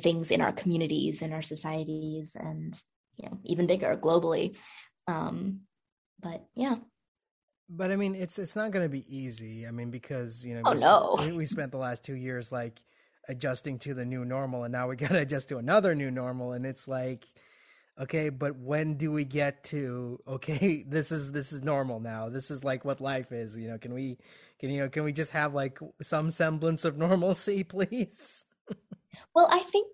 things in our communities, in our societies, and, you know, even bigger globally. But yeah. But I mean, it's not going to be easy. I mean, because, you know, we spent the last 2 years like adjusting to the new normal, and now we got to adjust to another new normal. And it's like, okay, but when do we get to, okay, this is normal now. This is like what life is, you know, can we just have like some semblance of normalcy, please? Well, I think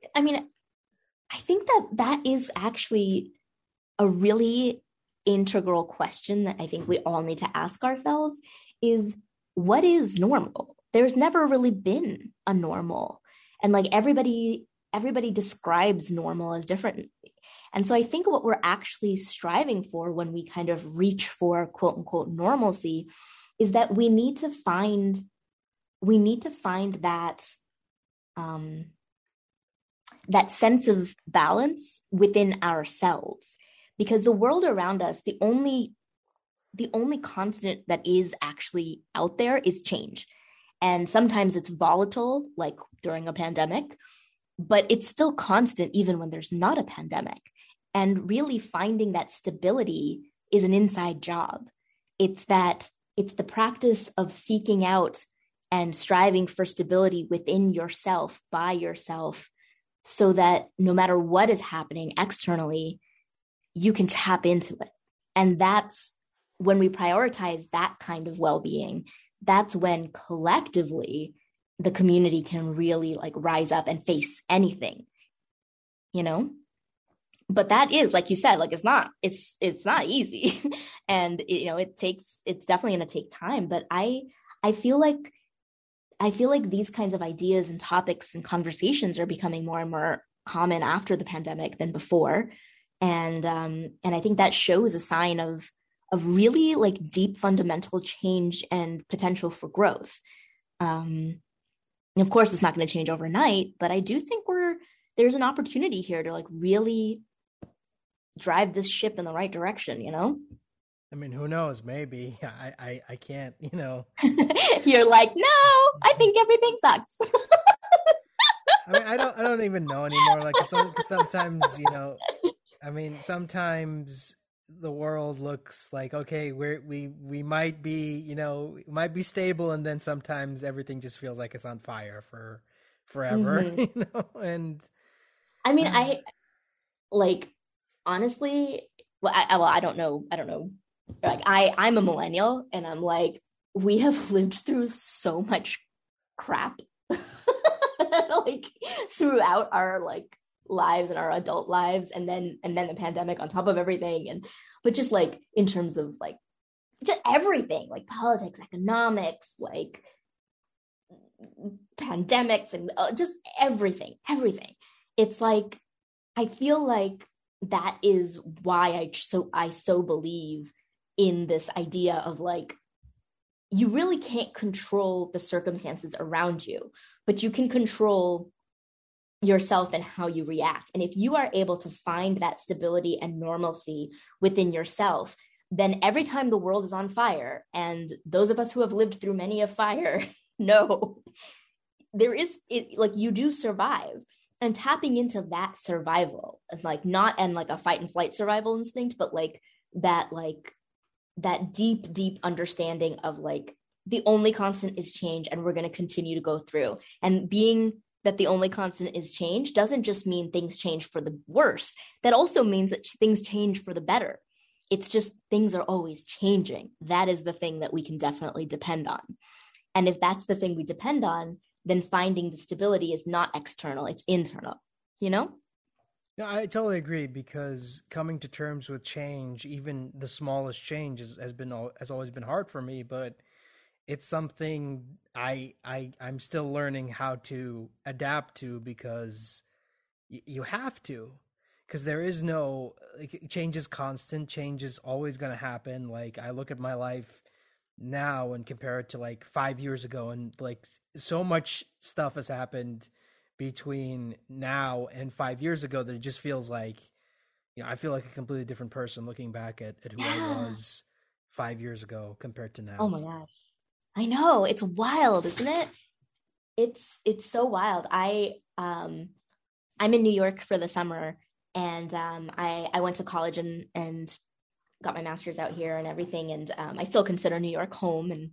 that is actually a really integral question that I think we all need to ask ourselves is, what is normal? There's never really been a normal. And like everybody describes normal as different. And so I think what we're actually striving for when we kind of reach for quote unquote normalcy is that we need to find that, that sense of balance within ourselves, because the world around us, the only constant that is actually out there is change. And sometimes it's volatile, like during a pandemic, but it's still constant even when there's not a pandemic. And really finding that stability is an inside job. It's the practice of seeking out and striving for stability within yourself, by yourself, so that no matter what is happening externally, you can tap into it. And that's when we prioritize that kind of well-being, that's when collectively the community can really like rise up and face anything, you know? But that is, like you said, like it's not easy. And, you know, it's definitely going to take time, but I feel like these kinds of ideas and topics and conversations are becoming more and more common after the pandemic than before. And I think that shows a sign of really like deep fundamental change and potential for growth. And of course it's not going to change overnight, but I do think there's an opportunity here to like really drive this ship in the right direction, you know? I mean, who knows? Maybe I can't, you know. You're like, no, I think everything sucks. I mean, I don't even know anymore. Like sometimes, you know, I mean, sometimes the world looks like, okay, we might be, you know, might be stable, and then sometimes everything just feels like it's on fire for forever, mm-hmm. you know. And I mean, I like honestly, I don't know. Like I'm a millennial, and I'm like, we have lived through so much crap like throughout our like lives and our adult lives, and then the pandemic on top of everything, but just like in terms of like just everything, like politics, economics, like pandemics, and just everything. It's like I feel like that is why I so believe in this idea of like, you really can't control the circumstances around you, but you can control yourself and how you react. And if you are able to find that stability and normalcy within yourself, then every time the world is on fire, and those of us who have lived through many a fire know like you do survive. And tapping into that survival, like not a fight and flight survival instinct, but that deep understanding of like the only constant is change, and we're going to continue to go through. And being that the only constant is change doesn't just mean things change for the worse. That also means that things change for the better. It's just things are always changing. That is the thing that we can definitely depend on. And if that's the thing we depend on, then finding the stability is not external, it's internal, you know? No, I totally agree, because coming to terms with change, even the smallest change, has always been hard for me. But it's something I'm still learning how to adapt to, because you have to, because there is no like, change is constant. Change is always going to happen. Like I look at my life now and compare it to like 5 years ago, and like so much stuff has happened between now and 5 years ago that it just feels like, you know, I feel like a completely different person looking back at who I was 5 years ago compared to now. Oh my gosh. I know. It's wild, isn't it? It's so wild. I'm in New York for the summer, and I went to college and got my master's out here and everything. And I still consider New York home, and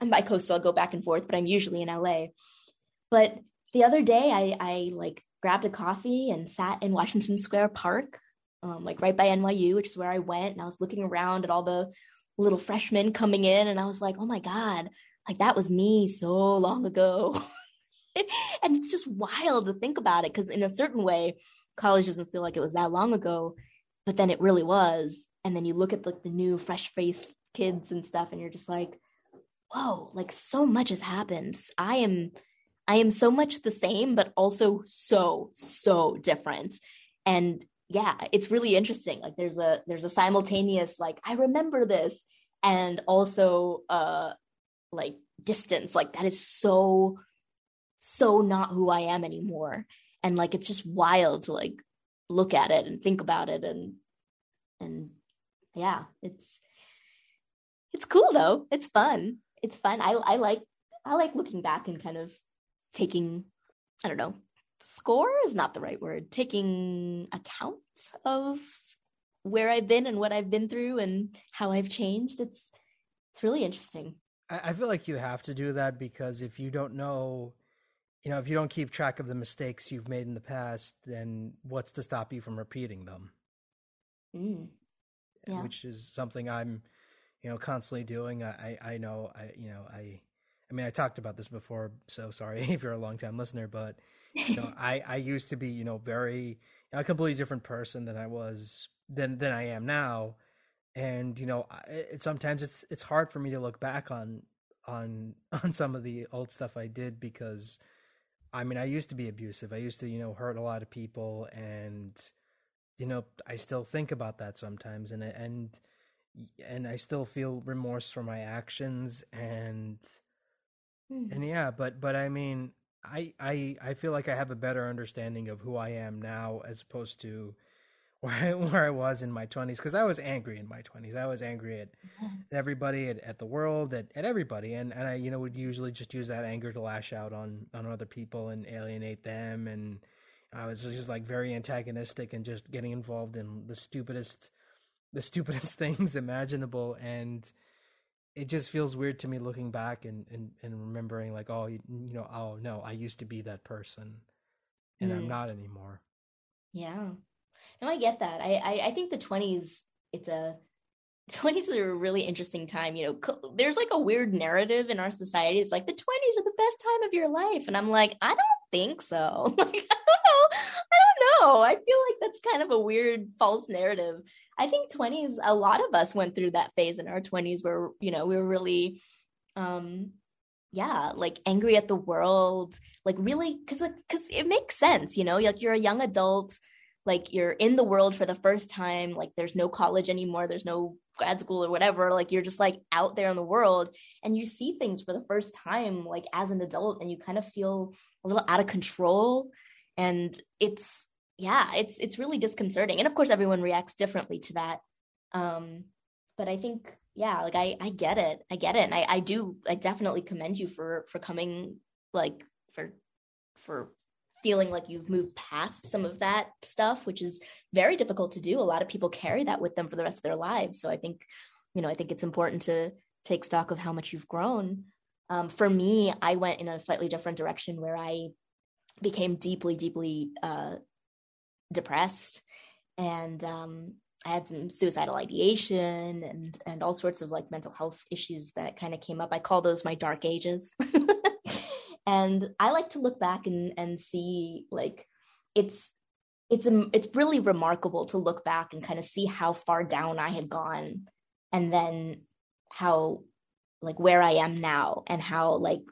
I'm bi-coastal, I'll go back and forth, but I'm usually in LA. But the other day, I like grabbed a coffee and sat in Washington Square Park, like right by NYU, which is where I went. And I was looking around at all the little freshmen coming in, and I was like, oh my God, like that was me so long ago. And it's just wild to think about it, because in a certain way, college doesn't feel like it was that long ago, but then it really was. And then you look at like the new fresh-faced kids and stuff, and you're just like, whoa, like so much has happened. I am so much the same, but also so different. And yeah, it's really interesting. Like there's a simultaneous, like, I remember this, and also like distance, like that is so not who I am anymore. And like, it's just wild to like look at it and think about it. And yeah, it's cool though. It's fun. It's fun. I like looking back and kind of taking, I don't know, score is not the right word, taking account of where I've been and what I've been through and how I've changed. It's really interesting. I feel like you have to do that, because if you don't know, you know, if you don't keep track of the mistakes you've made in the past, then what's to stop you from repeating them? Mm. Yeah. Which is something I'm, you know, constantly doing. I mean, I talked about this before, so sorry if you're a long-time listener, but, you know, I used to be, you know, a completely different person than I was, than I am now. And, you know, sometimes it's hard for me to look back on some of the old stuff I did, because, I mean, I used to be abusive. I used to, you know, hurt a lot of people, and, you know, I still think about that sometimes, and I still feel remorse for my actions, and yeah, but I mean, I feel like I have a better understanding of who I am now, as opposed to where I was in my 20s, because I was angry in my 20s. I was angry at everybody, at the world, at everybody. And I, you know, would usually just use that anger to lash out on other people and alienate them. And I was just like very antagonistic and just getting involved in the stupidest things imaginable. And it just feels weird to me looking back and remembering like, oh, you know, oh no, I used to be that person and I'm not anymore. Yeah. No, I get that. I think the 20s, 20s are a really interesting time. You know, there's like a weird narrative in our society. It's like the 20s are the best time of your life. And I'm like, I don't think so. Like, I don't know. I feel like that's kind of a weird false narrative. I think 20s, a lot of us went through that phase in our 20s where, you know, we were really, like angry at the world, like really, cause it makes sense, you know, like you're a young adult, like you're in the world for the first time, like there's no college anymore, there's no grad school or whatever, like you're just like out there in the world and you see things for the first time like as an adult and you kind of feel a little out of control and it's really disconcerting. And of course everyone reacts differently to that, but I think like I get it and I definitely commend you for coming, like for feeling like you've moved past some of that stuff, which is very difficult to do. A lot of people carry that with them for the rest of their lives. So I think, you know, it's important to take stock of how much you've grown. For me, I went in a slightly different direction where I became deeply, deeply depressed. And I had some suicidal ideation and all sorts of like mental health issues that kind of came up. I call those my dark ages. And I like to look back and see, like, it's really remarkable to look back and kind of see how far down I had gone and then how, like, where I am now and how, like,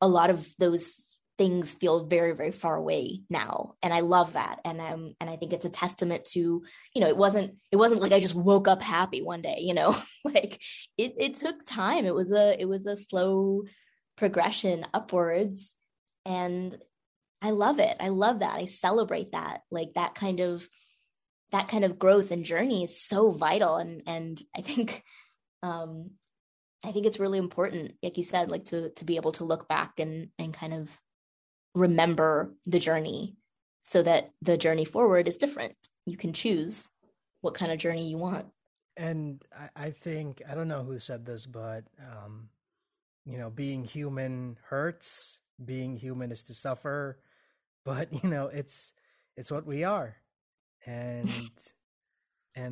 a lot of those things feel very, very far away now. And I love that. And I think it's a testament to, you know, it wasn't like I just woke up happy one day, you know, like it took time. It was a slow progression upwards. And I love it. I love that. I celebrate that. Like that kind of growth and journey is so vital. And I think it's really important, like you said, like to be able to look back and kind of remember the journey so that the journey forward is different. You can choose what kind of journey you want. And I think, I don't know who said this, but you know, being human hurts, being human is to suffer, but you know, it's what we are. And you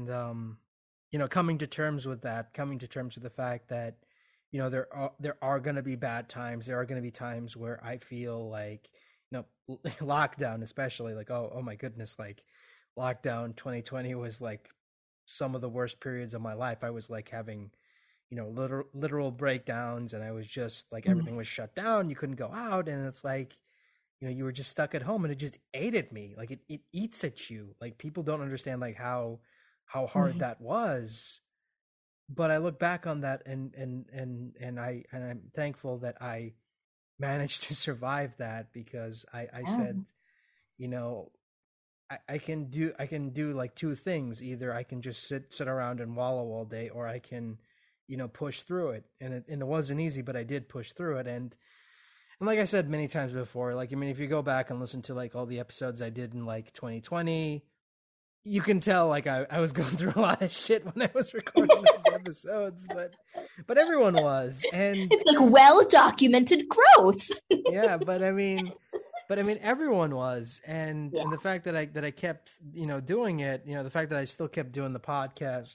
know, coming to terms with the fact that, you know, there are going to be bad times. There are going to be times where I feel like, you know, lockdown, especially like, oh my goodness, like lockdown 2020 was like some of the worst periods of my life. I was like having, you know, literal breakdowns, and I was just like, everything was shut down. You couldn't go out, and it's like, you know, you were just stuck at home, and it just ate at me. Like it eats at you. Like people don't understand like how hard that was. But I look back on that, and I'm thankful that I managed to survive that, because I said, you know, I can do like two things. Either I can just sit around and wallow all day, or I can, you know, push through it. And it wasn't easy, but I did push through it. And like I said many times before, like, I mean, if you go back and listen to like all the episodes I did in like 2020, you can tell like I was going through a lot of shit when I was recording these episodes, but everyone was. And it's like well-documented growth. Yeah. But I mean, everyone was. And the fact that I kept, you know, doing it, you know, the fact that I still kept doing the podcast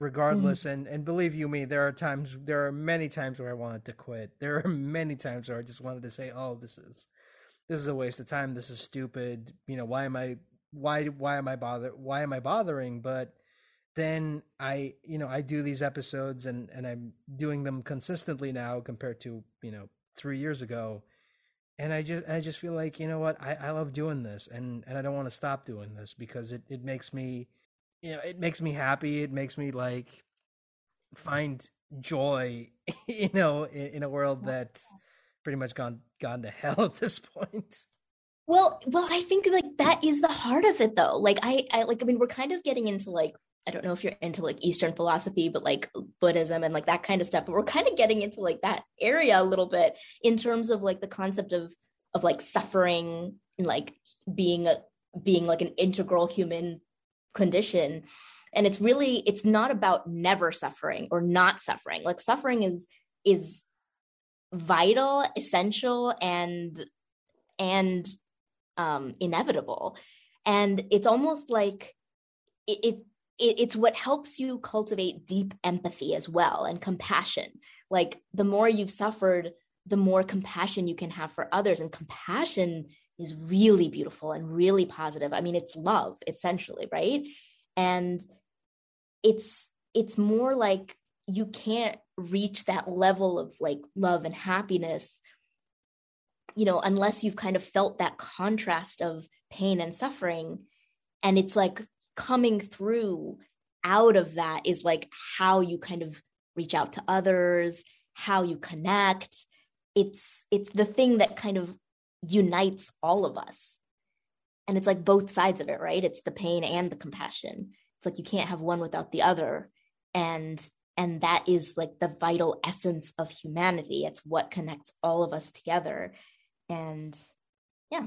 regardless, and believe you me, there are many times where I wanted to quit. There are many times where I just wanted to say, oh, this is a waste of time, this is stupid, you know, why am I bothering? But then I, you know, I do these episodes and I'm doing them consistently now compared to, you know, 3 years ago, and I just feel like, you know what, I love doing this, and I don't want to stop doing this, because it makes me, you know, it makes me happy. It makes me like find joy, you know, in a world that's pretty much gone to hell at this point. Well, I think like that is the heart of it though. Like I mean, we're kind of getting into like, I don't know if you're into like Eastern philosophy, but like Buddhism and like that kind of stuff, but we're kind of getting into like that area a little bit in terms of like the concept of like suffering and like being like an integral human condition. And it's not about never suffering or not suffering. Like suffering is vital, essential, and inevitable. And it's almost like it's what helps you cultivate deep empathy as well, and compassion. Like the more you've suffered, the more compassion you can have for others. And compassion is really beautiful and really positive. I mean, it's love essentially, right? And it's more like you can't reach that level of like love and happiness, you know, unless you've kind of felt that contrast of pain and suffering. And it's like coming through out of that is like how you kind of reach out to others, how you connect. It's the thing that kind of unites all of us. And it's like both sides of it, right? It's the pain and the compassion. It's like you can't have one without the other. And that is like the vital essence of humanity. It's what connects all of us together. And yeah,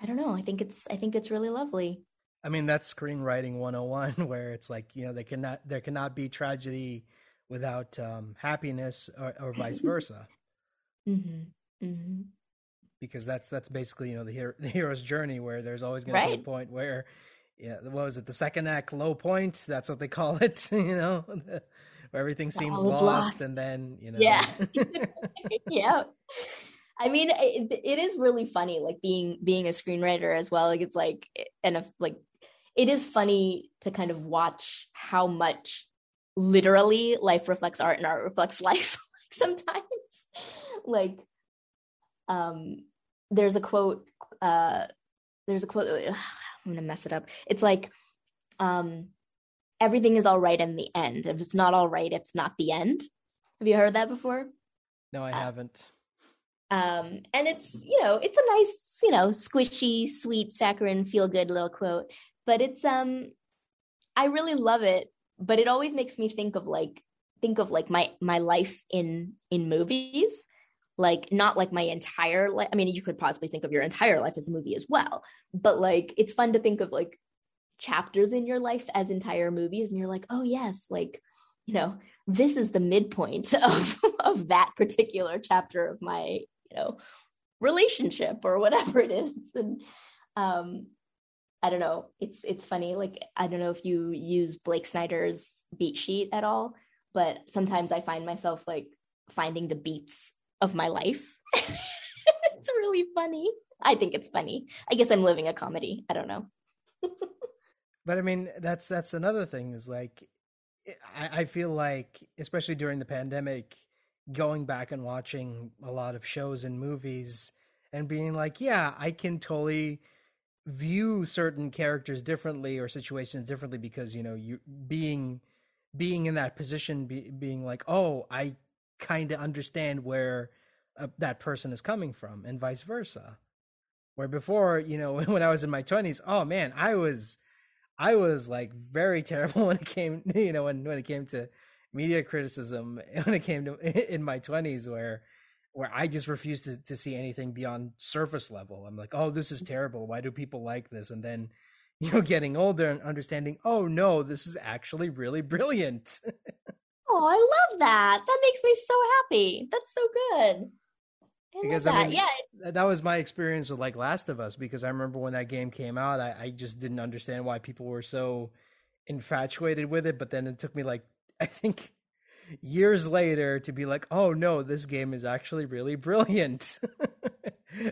I don't know. I think it's really lovely. I mean, that's screenwriting 101, where it's like, you know, there cannot be tragedy without happiness or vice versa. Mm-hmm. Mm-hmm. Because that's basically, you know, the hero's journey, where there's always going to be a point where, yeah, what was it? The second act low point. That's what they call it, you know, where everything seems lost. And then, you know. Yeah. Yeah. I mean, it is really funny, like being a screenwriter as well. Like it's like, it is funny to kind of watch how much literally life reflects art and art reflects life sometimes. Like, there's a quote, I'm going to mess it up. It's like, everything is all right in the end. If it's not all right, it's not the end. Have you heard that before? No, I haven't. And it's, you know, it's a nice, you know, squishy, sweet, saccharine, feel good little quote, but it's, I really love it, but it always makes me think of like my life in movies. Like not like my entire life. I mean, you could possibly think of your entire life as a movie as well, but like, it's fun to think of like chapters in your life as entire movies. And you're like, oh yes, like, you know, this is the midpoint of that particular chapter of my, you know, relationship or whatever it is. And I don't know, it's funny. Like, I don't know if you use Blake Snyder's beat sheet at all, but sometimes I find myself like finding the beats of my life. It's really funny. I think it's funny. I guess I'm living a comedy. I don't know. But I mean, that's another thing is like, I feel like, especially during the pandemic, going back and watching a lot of shows and movies and being like, yeah, I can totally view certain characters differently or situations differently because, you know, you being in that position, being like, oh, I kind of understand where that person is coming from, and vice versa. Where before, you know, when I was in my 20s, oh man, I was like very terrible when it came, you know, when it came to media criticism, when it came to in my 20s, where I just refused to see anything beyond surface level. I'm like, oh, this is terrible. Why do people like this? And then, you know, getting older and understanding, oh no, this is actually really brilliant. Oh, I love that. That makes me so happy. That's so good. That was my experience with like Last of Us, because I remember when that game came out, I just didn't understand why people were so infatuated with it. But then it took me like, I think years later to be like, oh no, this game is actually really brilliant.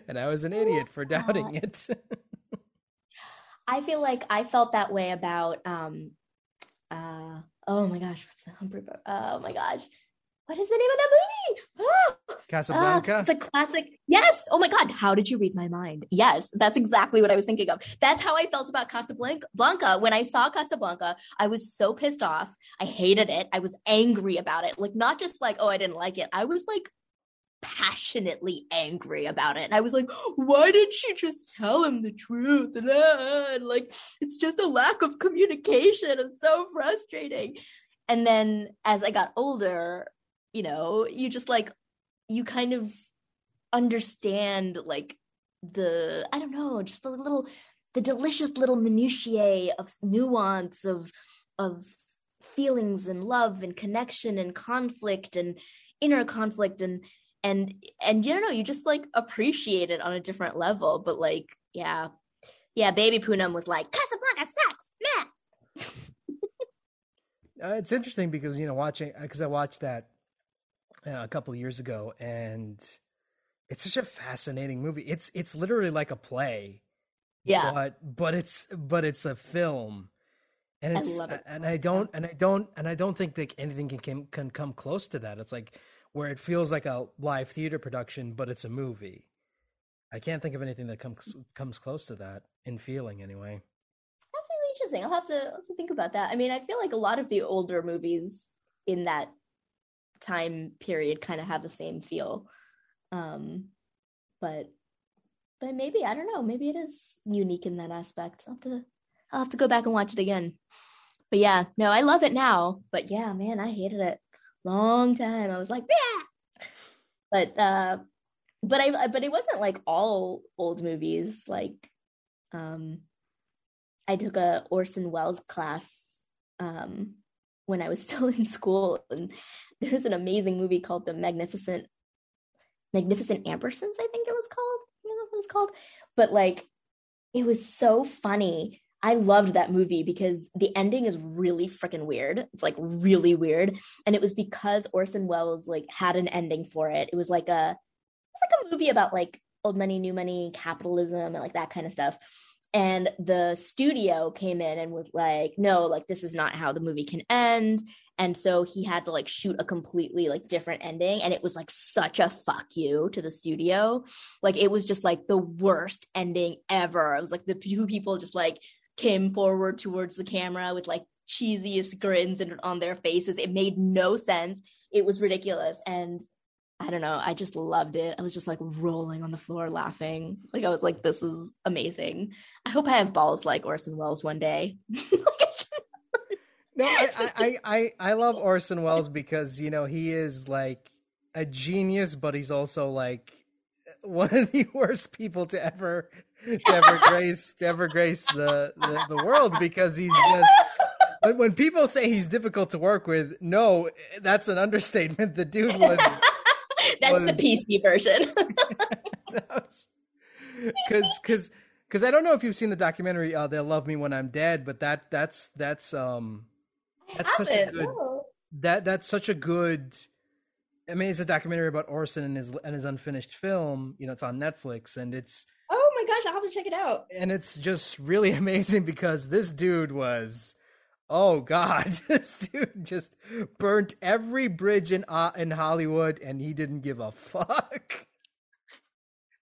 And I was an idiot for doubting it. I feel like I felt that way about, oh my gosh, what's the Humphrey? Oh my gosh. What is the name of that movie? Oh, Casablanca. It's a classic. Yes. Oh my God. How did you read my mind? Yes. That's exactly what I was thinking of. That's how I felt about Casablanca. When I saw Casablanca, I was so pissed off. I hated it. I was angry about it. Like, not just like, oh, I didn't like it. I was like passionately angry about it. And I was like, why didn't she just tell him the truth? And like, it's just a lack of communication. It's so frustrating. And then as I got older, you know, you just like, you kind of understand like the, I don't know, just the little, the delicious little minutiae of nuance of feelings and love and connection and conflict and inner conflict and you don't know, you just like appreciate it on a different level. But like, yeah, baby Poonam was like, Casablanca sucks, Matt. It's interesting because, you know, I watched that a couple of years ago, and it's such a fascinating movie. It's literally like a play, yeah. But it's a film, and it's, I love it. And I don't think that anything can come close to that. It's like where it feels like a live theater production, but it's a movie. I can't think of anything that comes close to that in feeling, anyway. Interesting. I'll have to think about that. I mean, I feel like a lot of the older movies in that time period kind of have the same feel, but maybe, I don't know, maybe it is unique in that aspect. I'll have to go back and watch it again. But yeah, no, I love it now, but yeah, man, I hated it long time. I was like, yeah, but it wasn't like all old movies. Like I took a Orson Welles class when I was still in school, and there's an amazing movie called The Magnificent Ambersons, I think it was called. But like, it was so funny. I loved that movie because the ending is really freaking weird. It's like really weird, and it was because Orson Welles like had an ending for it. It was like a movie about like old money, new money, capitalism, and like that kind of stuff. And the studio came in and was like, no, like, this is not how the movie can end. And so he had to like shoot a completely like different ending. And it was like such a fuck you to the studio. Like, it was just like the worst ending ever. It was like the two people just like came forward towards the camera with like cheesiest grins on their faces. It made no sense. It was ridiculous. And I don't know, I just loved it. I was just like rolling on the floor laughing. Like, I was like, this is amazing. I hope I have balls like Orson Welles one day. No, I love Orson Welles because, you know, he is like a genius, but he's also like one of the worst people to ever grace the world, because he's just, when people say he's difficult to work with, no, that's an understatement. The dude was That's the PC version. Because I don't know if you've seen the documentary "They'll Love Me When I'm Dead," but that's such a good. I mean, it's a documentary about Orson and his unfinished film. You know, it's on Netflix, and it's, oh my gosh, I'll have to check it out. And it's just really amazing because this dude was, oh God, this dude just burnt every bridge in Hollywood, and he didn't give a fuck.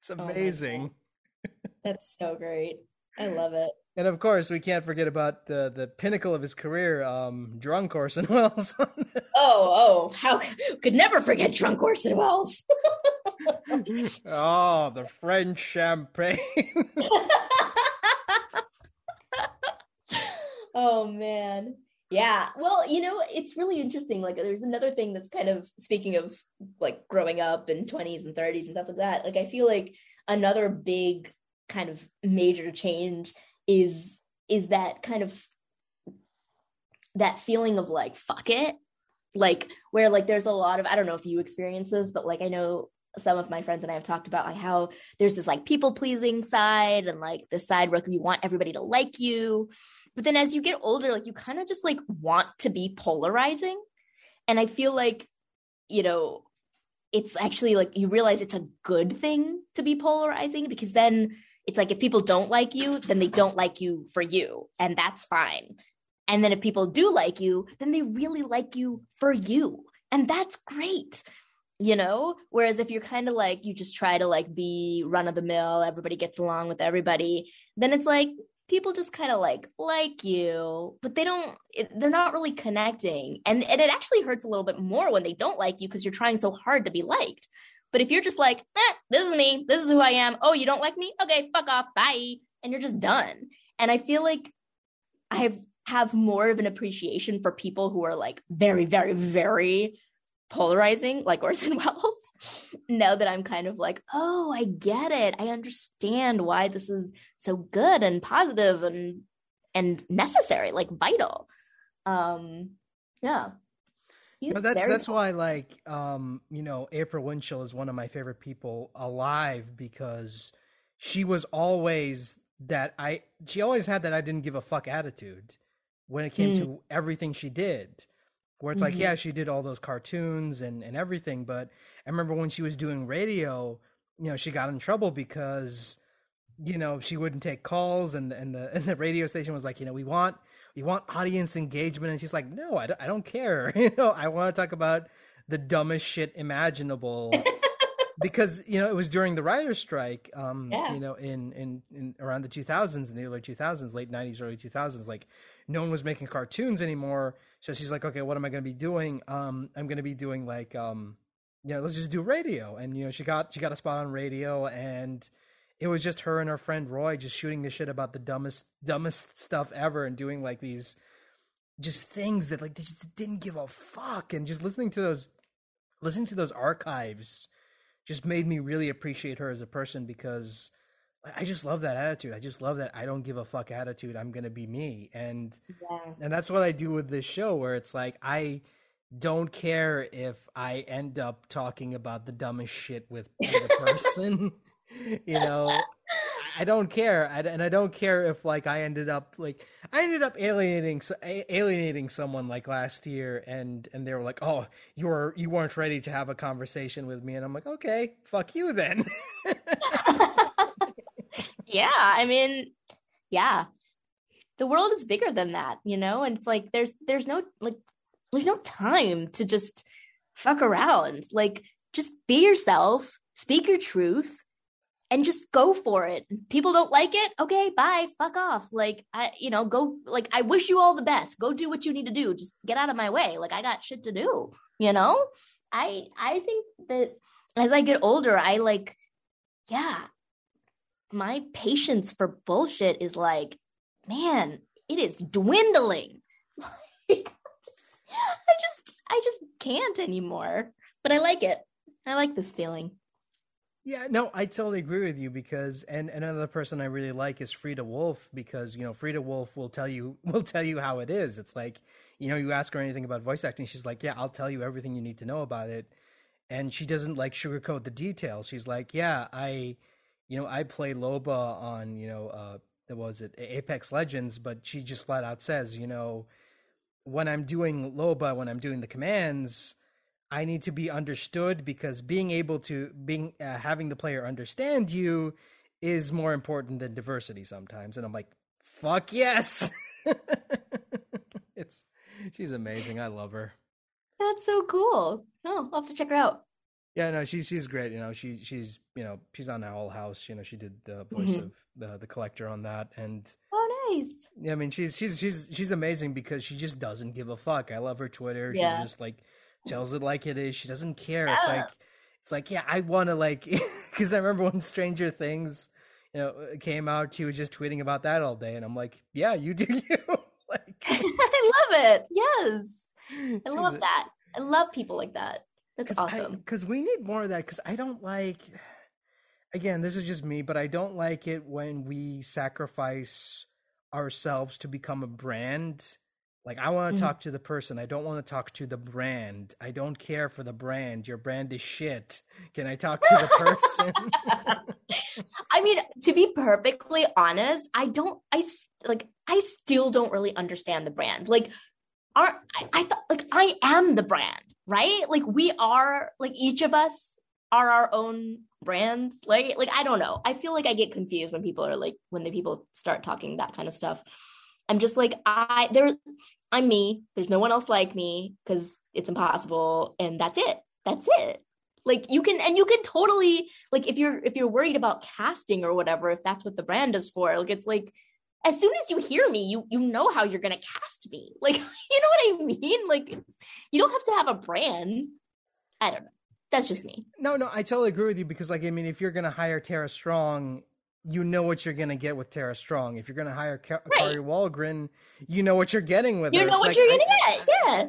It's amazing. Oh, that's so great. I love it. And of course, we can't forget about the pinnacle of his career, drunk Orson Welles. oh, how could never forget drunk Orson Welles. Oh, the French champagne. Oh man. Yeah. Well, you know, it's really interesting. Like, there's another thing that's kind of, speaking of like growing up in 20s and 30s and stuff like that. Like, I feel like another big kind of major change is that kind of that feeling of like, fuck it. Like, where like there's a lot of, I don't know if you experience this, but like, I know some of my friends and I have talked about like how there's this like people pleasing side, and like the side where you want everybody to like you. But then as you get older, like you kind of just like want to be polarizing. And I feel like, you know, it's actually like you realize it's a good thing to be polarizing, because then it's like, if people don't like you, then they don't like you for you, and that's fine. And then if people do like you, then they really like you for you, and that's great. You know, whereas if you're kind of like, you just try to like be run of the mill, everybody gets along with everybody, then it's like people just kind of like you, but they're not really connecting. And it actually hurts a little bit more when they don't like you, because you're trying so hard to be liked. But if you're just like, this is me, this is who I am. Oh, you don't like me? Okay, fuck off. Bye. And you're just done. And I feel like I have more of an appreciation for people who are like very, very, very polarizing, like Orson Welles, now that I'm kind of like, oh, I get it. I understand why this is so good and positive and necessary, like vital. Yeah. No, that's why, like, April Winchell is one of my favorite people alive, because she was always she always had that I didn't give a fuck attitude when it came to everything she did, where it's like, yeah, she did all those cartoons and everything. But I remember when she was doing radio, she got in trouble because, she wouldn't take calls and the radio station was like, we want audience engagement. And she's like, no, I don't care. I want to talk about the dumbest shit imaginable because, it was during the writer's strike, in around the 2000s, in the early 2000s, late 90s, early 2000s, like no one was making cartoons anymore. So she's like, okay, what am I going to be doing? I'm going to be doing like, let's just do radio. And, she got a spot on radio, and it was just her and her friend Roy just shooting the shit about the dumbest stuff ever and doing like these just things that like they just didn't give a fuck. And just listening to those archives just made me really appreciate her as a person, because I just love that attitude. I just love that I don't give a fuck attitude. I'm going to be me. And that's what I do with this show, where it's like, I don't care if I end up talking about the dumbest shit with the person. I don't care. And I don't care if like I ended up alienating someone like last year, and they were like, oh, you weren't ready to have a conversation with me. And I'm like, okay, fuck you then. Yeah. I mean, yeah, the world is bigger than that, and it's like, there's no time to just fuck around. Like, just be yourself, speak your truth, and just go for it. People don't like it. Okay, bye. Fuck off. Like, go, like, I wish you all the best. Go do what you need to do. Just get out of my way. Like, I got shit to do, I think that as I get older, I like, yeah, my patience for bullshit is like, man, it is dwindling. Like, I just can't anymore, but I like it. I like this feeling. Yeah, no, I totally agree with you, because and another person I really like is Frida Wolf, because Frida Wolf will tell you how it is. It's like, you ask her anything about voice acting, she's like, yeah, I'll tell you everything you need to know about it. And she doesn't like sugarcoat the details. She's like, yeah, I play Loba on Apex Legends, but she just flat out says, when I'm doing Loba, when I'm doing the commands, I need to be understood, because having the player understand you is more important than diversity sometimes. And I'm like, fuck yes. She's amazing. I love her. That's so cool. No, I'll have to check her out. Yeah, no, she's great. She's on Owl House. She did the voice of the collector on that. And oh, nice. Yeah, I mean, she's amazing, because she just doesn't give a fuck. I love her Twitter. Yeah. She's just like, tells it like it is. She doesn't care. Yeah. It's like, yeah, I want to, like, because I remember when Stranger Things, came out, she was just tweeting about that all day, and I'm like, yeah, you do you. Like, I love it. Yes, I love that. I love people like that. That's awesome. Because we need more of that. Because I don't like, again, this is just me, but I don't like it when we sacrifice ourselves to become a brand. Like, I want to talk to the person. I don't want to talk to the brand. I don't care for the brand. Your brand is shit. Can I talk to the person? I mean, to be perfectly honest, I still don't really understand the brand. Like, I am the brand, right? Like, we are, like, each of us are our own brands. Like, I don't know. I feel like I get confused when people are like, when the people start talking that kind of stuff. I'm just like, I'm me. There's no one else like me, because it's impossible. And that's it. That's it. Like, you can totally, like, if you're worried about casting or whatever, if that's what the brand is for, like, it's like, as soon as you hear me, you know how you're going to cast me. Like, you know what I mean? Like, you don't have to have a brand. I don't know. That's just me. No, I totally agree with you because, like, I mean, if you're going to hire Tara Strong, you know what you're going to get with Tara Strong. If you're going to hire Kari Walgren, you know what you're getting with her. You know what you're going to get, yeah.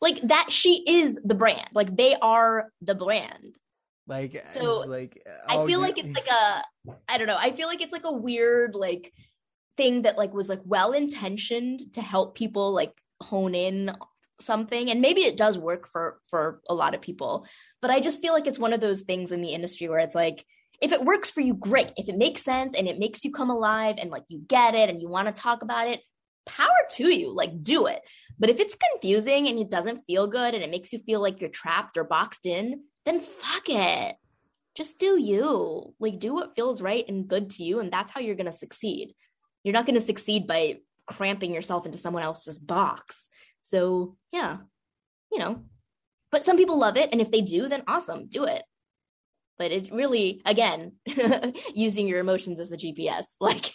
Like, that, she is the brand. Like, they are the brand. Like, so like, I feel like it's like a, I don't know, I feel like it's like a weird, like, thing that, like, was, like, well-intentioned to help people, like, hone in something, and maybe it does work for a lot of people, but I just feel like it's one of those things in the industry where it's like, if it works for you, great. If it makes sense and it makes you come alive and, like, you get it and you want to talk about it, power to you, like, do it. But if it's confusing and it doesn't feel good and it makes you feel like you're trapped or boxed in, then fuck it. Just do you. Like, do what feels right and good to you, and that's how you're going to succeed. You're not going to succeed by cramping yourself into someone else's box. So yeah, you know, but some people love it. And if they do, then awesome, do it. But it really, again, using your emotions as a GPS, like,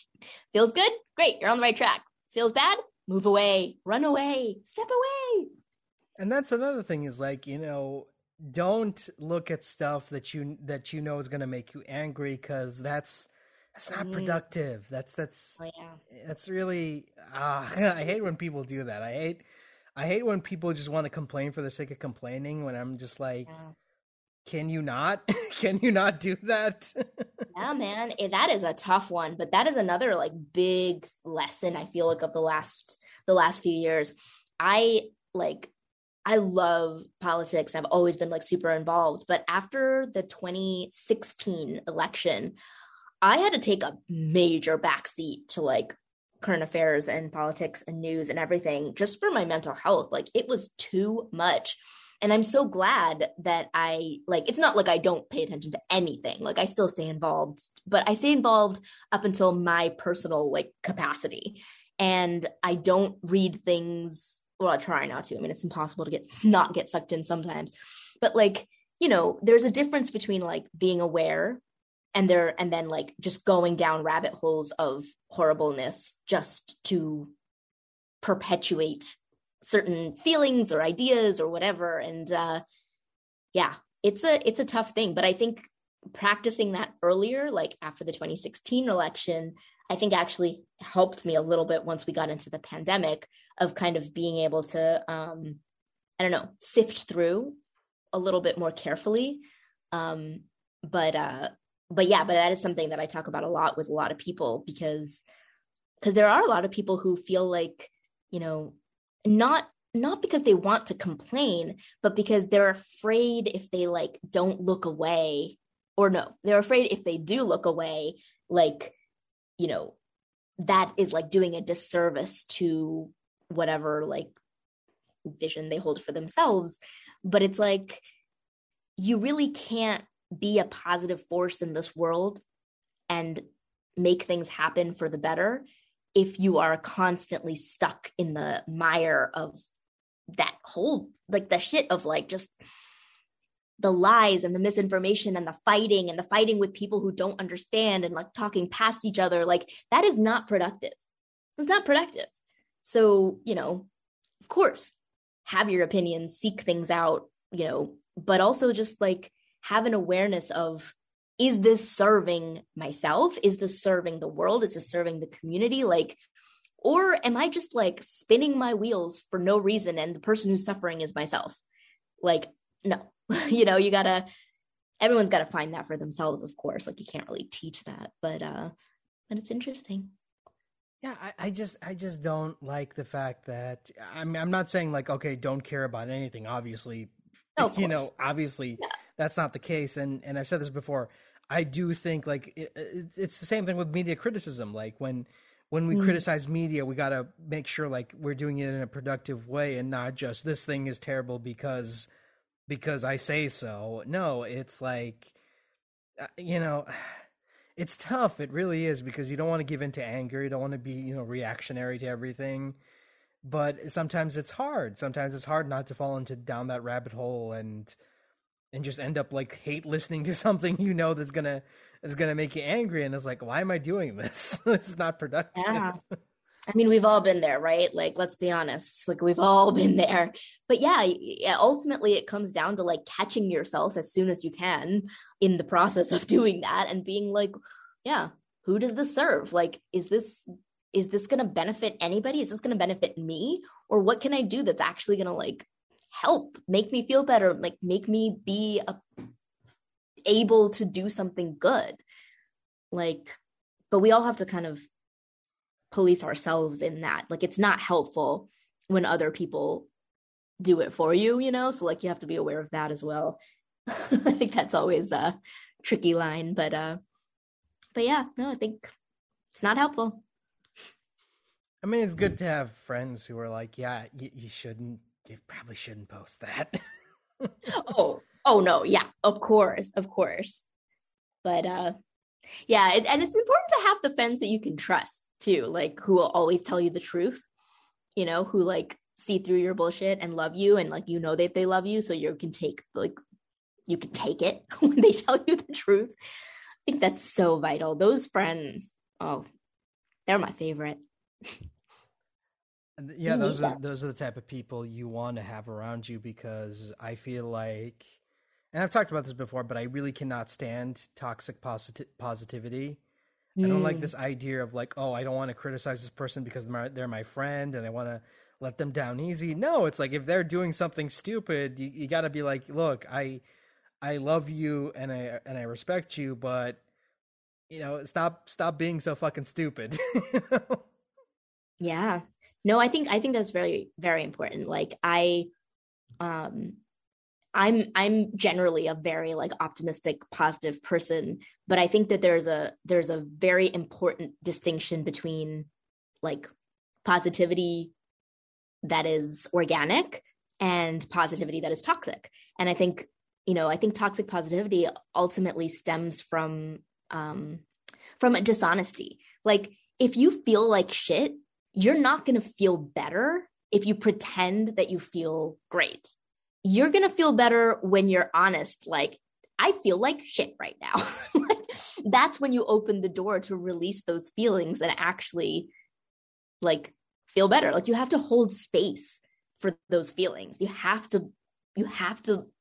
feels good, great, you're on the right track. Feels bad, move away, run away, step away. And that's another thing is, like, you know, don't look at stuff that you know is going to make you angry, because that's not productive. That's, oh, yeah. That's really, I hate when people do that. I hate when people just want to complain for the sake of complaining, when I'm just like, yeah. Can you not do that? Yeah, man, that is a tough one, but that is another, like, big lesson I feel like of the last few years. I love politics. I've always been, like, super involved, but after the 2016 election, I had to take a major backseat to, like, current affairs and politics and news and everything, just for my mental health. Like, it was too much. And I'm so glad that I, like, it's not like I don't pay attention to anything. Like, I still stay involved, but I stay involved up until my personal, like, capacity. And I don't read things. Well, I try not to. I mean, it's impossible to not get sucked in sometimes, but, like, you know, there's a difference between, like, being aware and then like just going down rabbit holes of horribleness just to perpetuate certain feelings or ideas or whatever. And yeah, it's a tough thing, but I think practicing that earlier, like after the 2016 election, I think actually helped me a little bit once we got into the pandemic, of kind of being able to, I don't know, sift through a little bit more carefully. But yeah, but that is something that I talk about a lot with a lot of people, because there are a lot of people who feel like, you know, not because they want to complain, but because they're afraid if they, like, don't look away, or no, they're afraid if they do look away, like, you know, that is, like, doing a disservice to whatever, like, vision they hold for themselves. But it's like, you really can't be a positive force in this world and make things happen for the better if you are constantly stuck in the mire of that whole, like, the shit of, like, just the lies and the misinformation and the fighting with people who don't understand and, like, talking past each other. Like, that is not productive. It's not productive. So, you know, of course, have your opinions, seek things out, you know, but also just, like, have an awareness of, is this serving myself? Is this serving the world? Is this serving the community? Like, or am I just, like, spinning my wheels for no reason? And the person who's suffering is myself. Like, no, you know, everyone's gotta find that for themselves, of course. Like, you can't really teach that, but it's interesting. Yeah. I just don't like the fact that, I'm not saying, like, okay, don't care about anything, obviously. No, you know, obviously, yeah. That's not the case. And I've said this before. I do think, like, it's the same thing with media criticism. Like, when we criticize media, we got to make sure, like, we're doing it in a productive way and not just, this thing is terrible because I say so. No, it's like, you know, it's tough. It really is, because you don't want to give in to anger. You don't want to be, you know, reactionary to everything. But sometimes it's hard. Sometimes it's hard not to fall into down that rabbit hole and just end up, like, hate listening to something, you know, that's gonna make you angry. And it's like, why am I doing this? This is not productive. Yeah. I mean, we've all been there, right? Like, let's be honest, like we've all been there. But yeah, ultimately it comes down to like catching yourself as soon as you can in the process of doing that and being like, yeah, who does this serve? Like, is this going to benefit anybody? Is this going to benefit me? Or what can I do that's actually going to like help make me feel better, like make me be able to do something good? Like, but we all have to kind of police ourselves in that. Like, it's not helpful when other people do it for you, you know? So like, you have to be aware of that as well. I think that's always a tricky line, but yeah, no, I think it's not helpful. I mean, it's good to have friends who are like, yeah, you probably shouldn't post that. Oh no. Yeah, of course. But yeah. And it's important to have the friends that you can trust too, like who will always tell you the truth, you know, who like see through your bullshit and love you, and like, you know, that they love you, so you can take it when they tell you the truth. I think that's so vital. Those friends, oh, they're my favorite. Yeah, those are the type of people you want to have around you, because I feel like, and I've talked about this before, but I really cannot stand toxic positivity. I don't like this idea of like, oh, I don't want to criticize this person because they're my friend and I want to let them down easy. No, it's like if they're doing something stupid, you got to be like, look, I love you and I respect you, but you know, stop being so fucking stupid. You know? Yeah. No, I think that's very, very important. Like I'm generally a very like optimistic, positive person, but I think that there's a very important distinction between like positivity that is organic and positivity that is toxic. And I think, you know, I think toxic positivity ultimately stems from a dishonesty. Like if you feel like shit, you're not going to feel better if you pretend that you feel great. You're going to feel better when you're honest. Like, I feel like shit right now. That's when you open the door to release those feelings and actually like feel better. Like you have to hold space for those feelings. You have to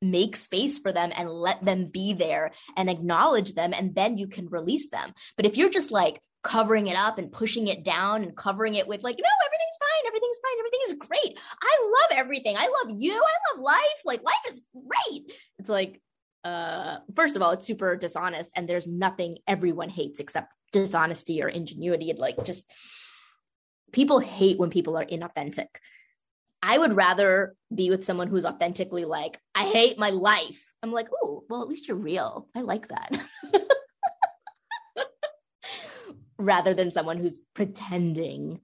make space for them and let them be there and acknowledge them. And then you can release them. But if you're just like covering it up and pushing it down and covering it with like, no, everything's fine, everything is great, I love everything, I love you, I love life, like life is great. It's like, first of all, it's super dishonest, and there's nothing everyone hates except dishonesty or ingenuity. And like, just people hate when people are inauthentic. I would rather be with someone who's authentically like, I hate my life. I'm like, oh, well, at least you're real, I like that. Rather than someone who's pretending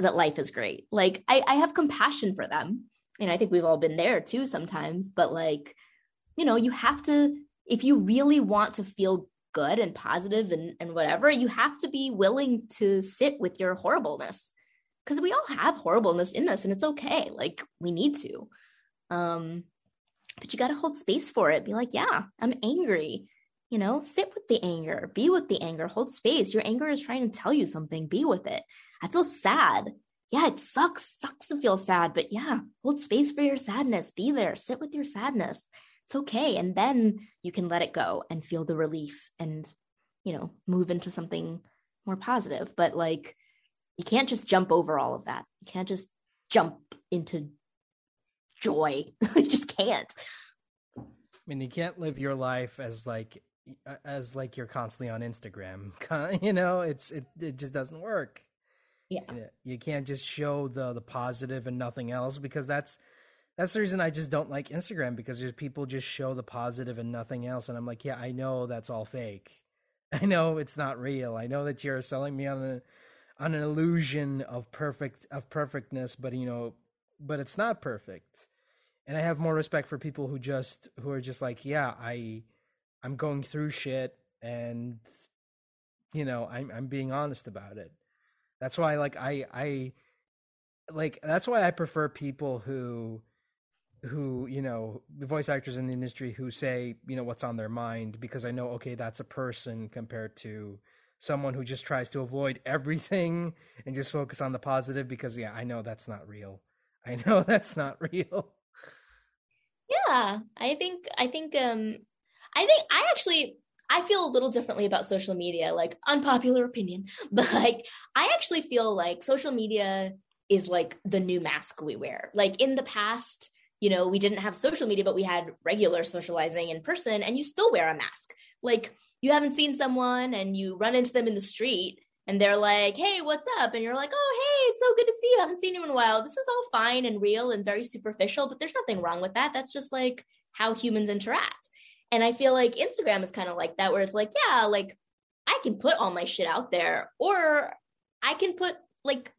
that life is great. Like I have compassion for them. And I think we've all been there too sometimes, but like, you know, you have to, if you really want to feel good and positive and whatever, you have to be willing to sit with your horribleness, because we all have horribleness in us and it's okay. Like we need to, but you got to hold space for it. Be like, yeah, I'm angry. You know, sit with the anger, be with the anger, hold space. Your anger is trying to tell you something, be with it. I feel sad. Yeah, it sucks to feel sad, but yeah, hold space for your sadness, be there, sit with your sadness. It's okay. And then you can let it go and feel the relief and, you know, move into something more positive. But like, you can't just jump over all of that. You can't just jump into joy. You just can't. I mean, you can't live your life as like you're constantly on Instagram, you know, it just doesn't work. Yeah, you can't just show the positive and nothing else, because that's the reason I just don't like Instagram, because there's people just show the positive and nothing else, and I'm like, yeah, I know that's all fake, I know it's not real, I know that you're selling me on an illusion of perfectness, but you know, but it's not perfect. And I have more respect for people who are just like, yeah, I'm going through shit, and you know, I'm being honest about it. That's why, like, that's why I prefer people who, you know, the voice actors in the industry who say, you know, what's on their mind, because I know, okay, that's a person compared to someone who just tries to avoid everything and just focus on the positive, because yeah, I know that's not real. I know that's not real. Yeah, I feel a little differently about social media, like unpopular opinion, but like, I actually feel like social media is like the new mask we wear. Like in the past, you know, we didn't have social media, but we had regular socializing in person, and you still wear a mask. Like you haven't seen someone and you run into them in the street and they're like, hey, what's up? And you're like, oh, hey, it's so good to see you. I haven't seen you in a while. This is all fine and real and very superficial, but there's nothing wrong with that. That's just like how humans interact. And I feel like Instagram is kind of like that, where it's like, yeah, like I can put all my shit out there, or I can put like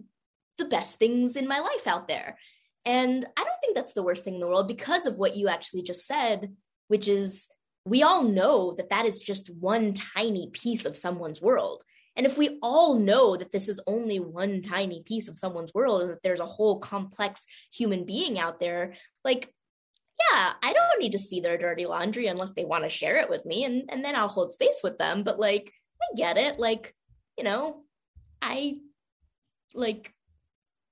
the best things in my life out there. And I don't think that's the worst thing in the world, because of what you actually just said, which is we all know that that is just one tiny piece of someone's world. And if we all know that this is only one tiny piece of someone's world, and that there's a whole complex human being out there, like, yeah, I don't need to see their dirty laundry unless they want to share it with me, and then I'll hold space with them. But like, I get it. Like, you know, I like,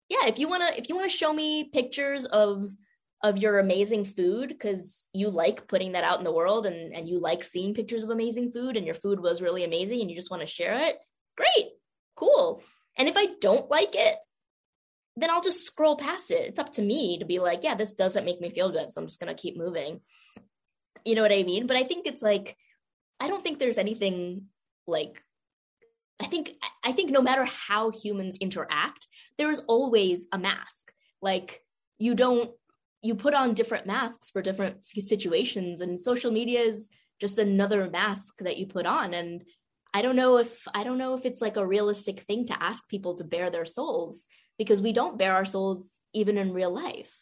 yeah, if you wanna show me pictures of your amazing food, because you like putting that out in the world, and you like seeing pictures of amazing food, and your food was really amazing and you just want to share it, great, cool. And if I don't like it, then I'll just scroll past it. It's up to me to be like, yeah, this doesn't make me feel good, so I'm just going to keep moving. You know what I mean? But I think it's like, I don't think there's anything like, I think no matter how humans interact, there is always a mask. Like you put on different masks for different situations, and social media is just another mask that you put on. And I don't know if it's like a realistic thing to ask people to bare their souls, because we don't bare our souls even in real life.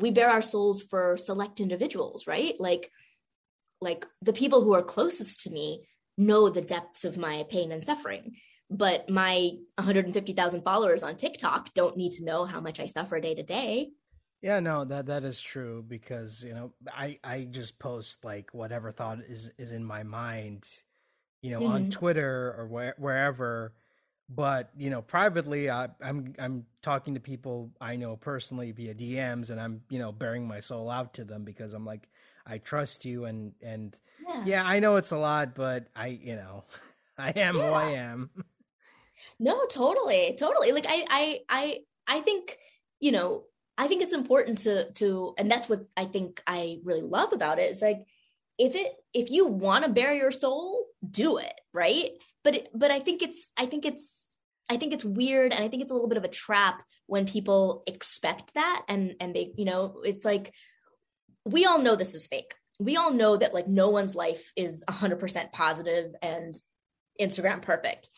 We bare our souls for select individuals, right? Like the people who are closest to me know the depths of my pain and suffering, but my 150,000 followers on TikTok don't need to know how much I suffer day to day. Yeah, no, that is true, because, you know, I just post like whatever thought is in my mind, you know, on Twitter or wherever. But, you know, privately, I'm talking to people I know personally via DMs, and I'm, you know, bearing my soul out to them, because I'm like, I trust you. And yeah, I know it's a lot, but I am who I am. No, totally. Totally. Like, I think, you know, I think it's important to, and that's what I think I really love about it. It's like, if you want to bare your soul, do it. Right. But I think it's weird, and I think it's a little bit of a trap when people expect that, and they, you know, it's like, we all know this is fake. We all know that like no one's life is 100% positive and Instagram perfect.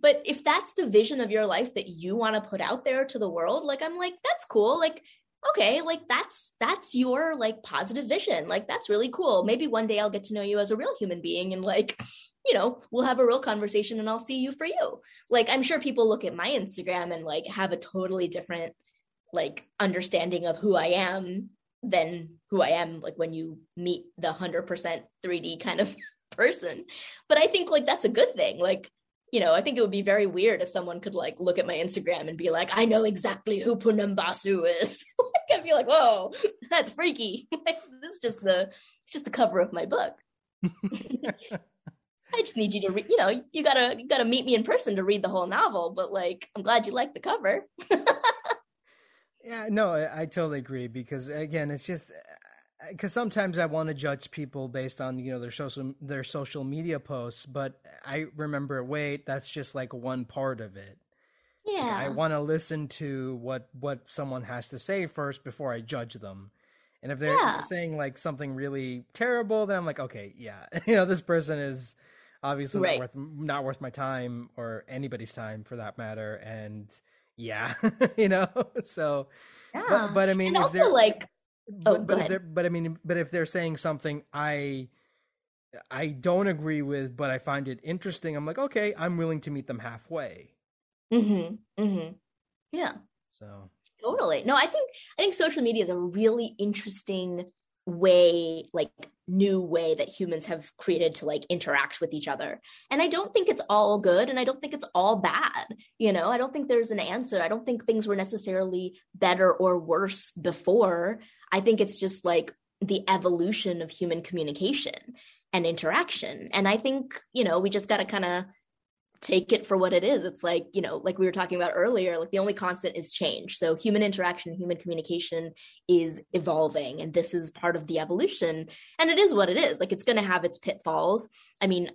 But if that's the vision of your life that you want to put out there to the world, like, I'm like, that's cool. Like, okay, like that's your like positive vision. Like, that's really cool. Maybe one day I'll get to know you as a real human being, and like, you know, we'll have a real conversation, and I'll see you for you. Like, I'm sure people look at my Instagram and like have a totally different like understanding of who I am than who I am like when you meet the 100% 3D kind of person. But I think like that's a good thing. Like, you know, I think it would be very weird if someone could like look at my Instagram and be like, I know exactly who Poonam Basu is. Like, I'd be like, whoa, that's freaky. Like, this is just the cover of my book. I just need you to read, you know, you gotta meet me in person to read the whole novel, but like, I'm glad you like the cover. Yeah, no, I totally agree, because again, it's just, because sometimes I want to judge people based on, you know, their social media posts, but I remember, wait, that's just like one part of it. Yeah. Like, I want to listen to what someone has to say first before I judge them. And if they're saying like something really terrible, then I'm like, okay, yeah, you know, this person is obviously not worth my time, or anybody's time for that matter. And yeah, you know, so, yeah. But I mean, and if they're like, but if they're saying something I don't agree with, but I find it interesting, I'm like, okay, I'm willing to meet them halfway. Yeah. So. Totally. No, I think social media is a really interesting new way that humans have created to like interact with each other. And I don't think it's all good, and I don't think it's all bad. You know, I don't think there's an answer. I don't think things were necessarily better or worse before. I think it's just like the evolution of human communication and interaction. And I think, you know, we just got to kind of take it for what it is. It's like, you know, like we were talking about earlier, like the only constant is change. So human interaction, human communication is evolving, and this is part of the evolution, and it is what it is. Like, it's going to have its pitfalls. I mean,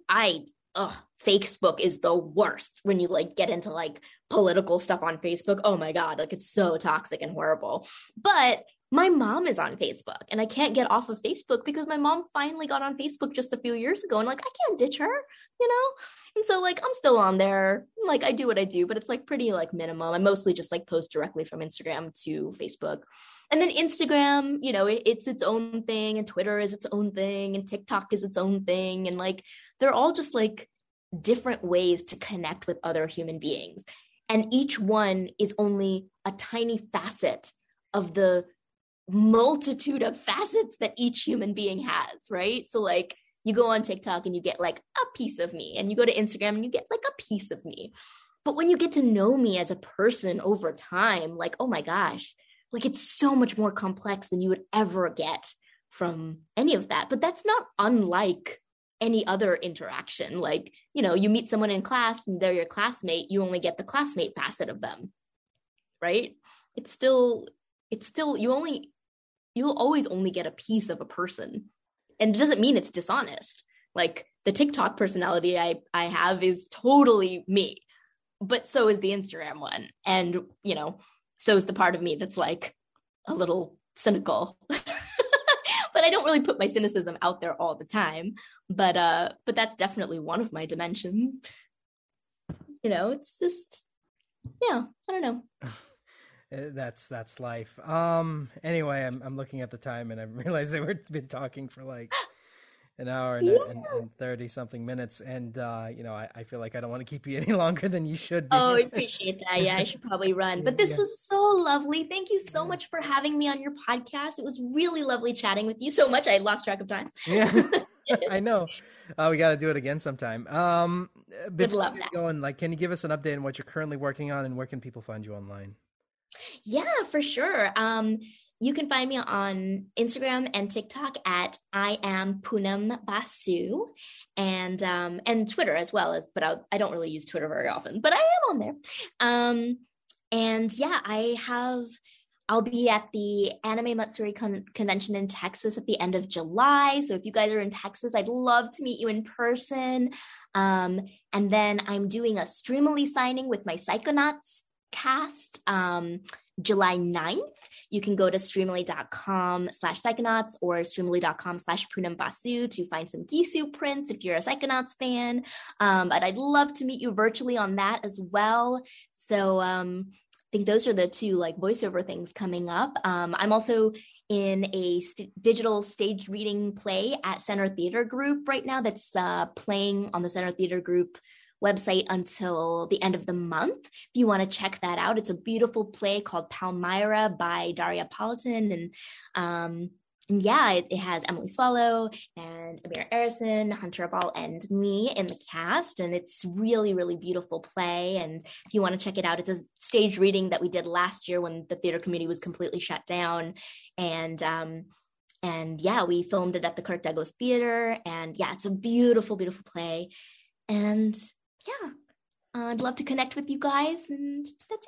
Facebook is the worst when you like get into like political stuff on Facebook. Oh my God, like it's so toxic and horrible. But my mom is on Facebook, and I can't get off of Facebook because my mom finally got on Facebook just a few years ago, and like, I can't ditch her, you know? And so like, I'm still on there. Like, I do what I do, but it's like pretty like minimum. I mostly just like post directly from Instagram to Facebook. And then Instagram, you know, it's its own thing, and Twitter is its own thing, and TikTok is its own thing. And like, they're all just like different ways to connect with other human beings. And each one is only a tiny facet of the multitude of facets that each human being has, right? So like, you go on TikTok and you get like a piece of me, and you go to Instagram and you get like a piece of me. But when you get to know me as a person over time, like, oh my gosh, like it's so much more complex than you would ever get from any of that. But that's not unlike any other interaction. Like, you know, you meet someone in class and they're your classmate, you only get the classmate facet of them, right? It's still, you'll always only get a piece of a person. And it doesn't mean it's dishonest. Like, the TikTok personality I have is totally me, but so is the Instagram one. And, you know, so is the part of me that's like a little cynical, but I don't really put my cynicism out there all the time. But that's definitely one of my dimensions. You know, it's just, yeah, I don't know. That's life. Anyway, I'm looking at the time, and I realized that we've been talking for like an hour and 30 something minutes. And, you know, I feel like I don't want to keep you any longer than you should be. Oh, I appreciate that. Yeah, I should probably run, but this was so lovely. Thank you so much for having me on your podcast. It was really lovely chatting with you so much. I lost track of time. Yeah. I know. We got to do it again sometime. Would love that. Going, like, can you give us an update on what you're currently working on, and where can people find you online? Yeah, for sure. You can find me on Instagram and TikTok at I am Poonam Basu, and Twitter as well, as, but I don't really use Twitter very often, but I am on there. And yeah, I'll be at the Anime Matsuri convention in Texas at the end of July. So if you guys are in Texas, I'd love to meet you in person. And then I'm doing a Streamly signing with my Psychonauts cast July 9th. You can go to streamly.com/psychonauts or streamly.com/Poonam Basu to find some Gisu prints if you're a Psychonauts fan. But I'd love to meet you virtually on that as well. So I think those are the two like voiceover things coming up. I'm also in a digital stage reading play at Center Theater Group right now that's playing on the Center Theater Group website until the end of the month. If you want to check that out, it's a beautiful play called Palmyra by Daria Politan. And yeah, it has Emily Swallow and Amir Arison, Hunter Abal, and me in the cast. And it's really, really beautiful play. And if you want to check it out, it's a stage reading that we did last year when the theater community was completely shut down. And yeah, we filmed it at the Kirk Douglas Theater. And yeah, it's a beautiful, beautiful play. And yeah, I'd love to connect with you guys, and that's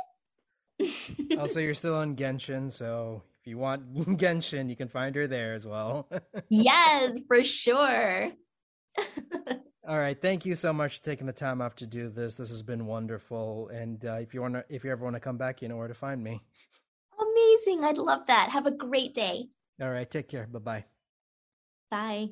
it. Also, you're still on Genshin, so if you want Genshin, you can find her there as well. Yes, for sure. All right, thank you so much for taking the time off to do this. This has been wonderful, and if you ever want to come back, you know where to find me. Amazing, I'd love that. Have a great day. All right, take care. Bye-bye. Bye.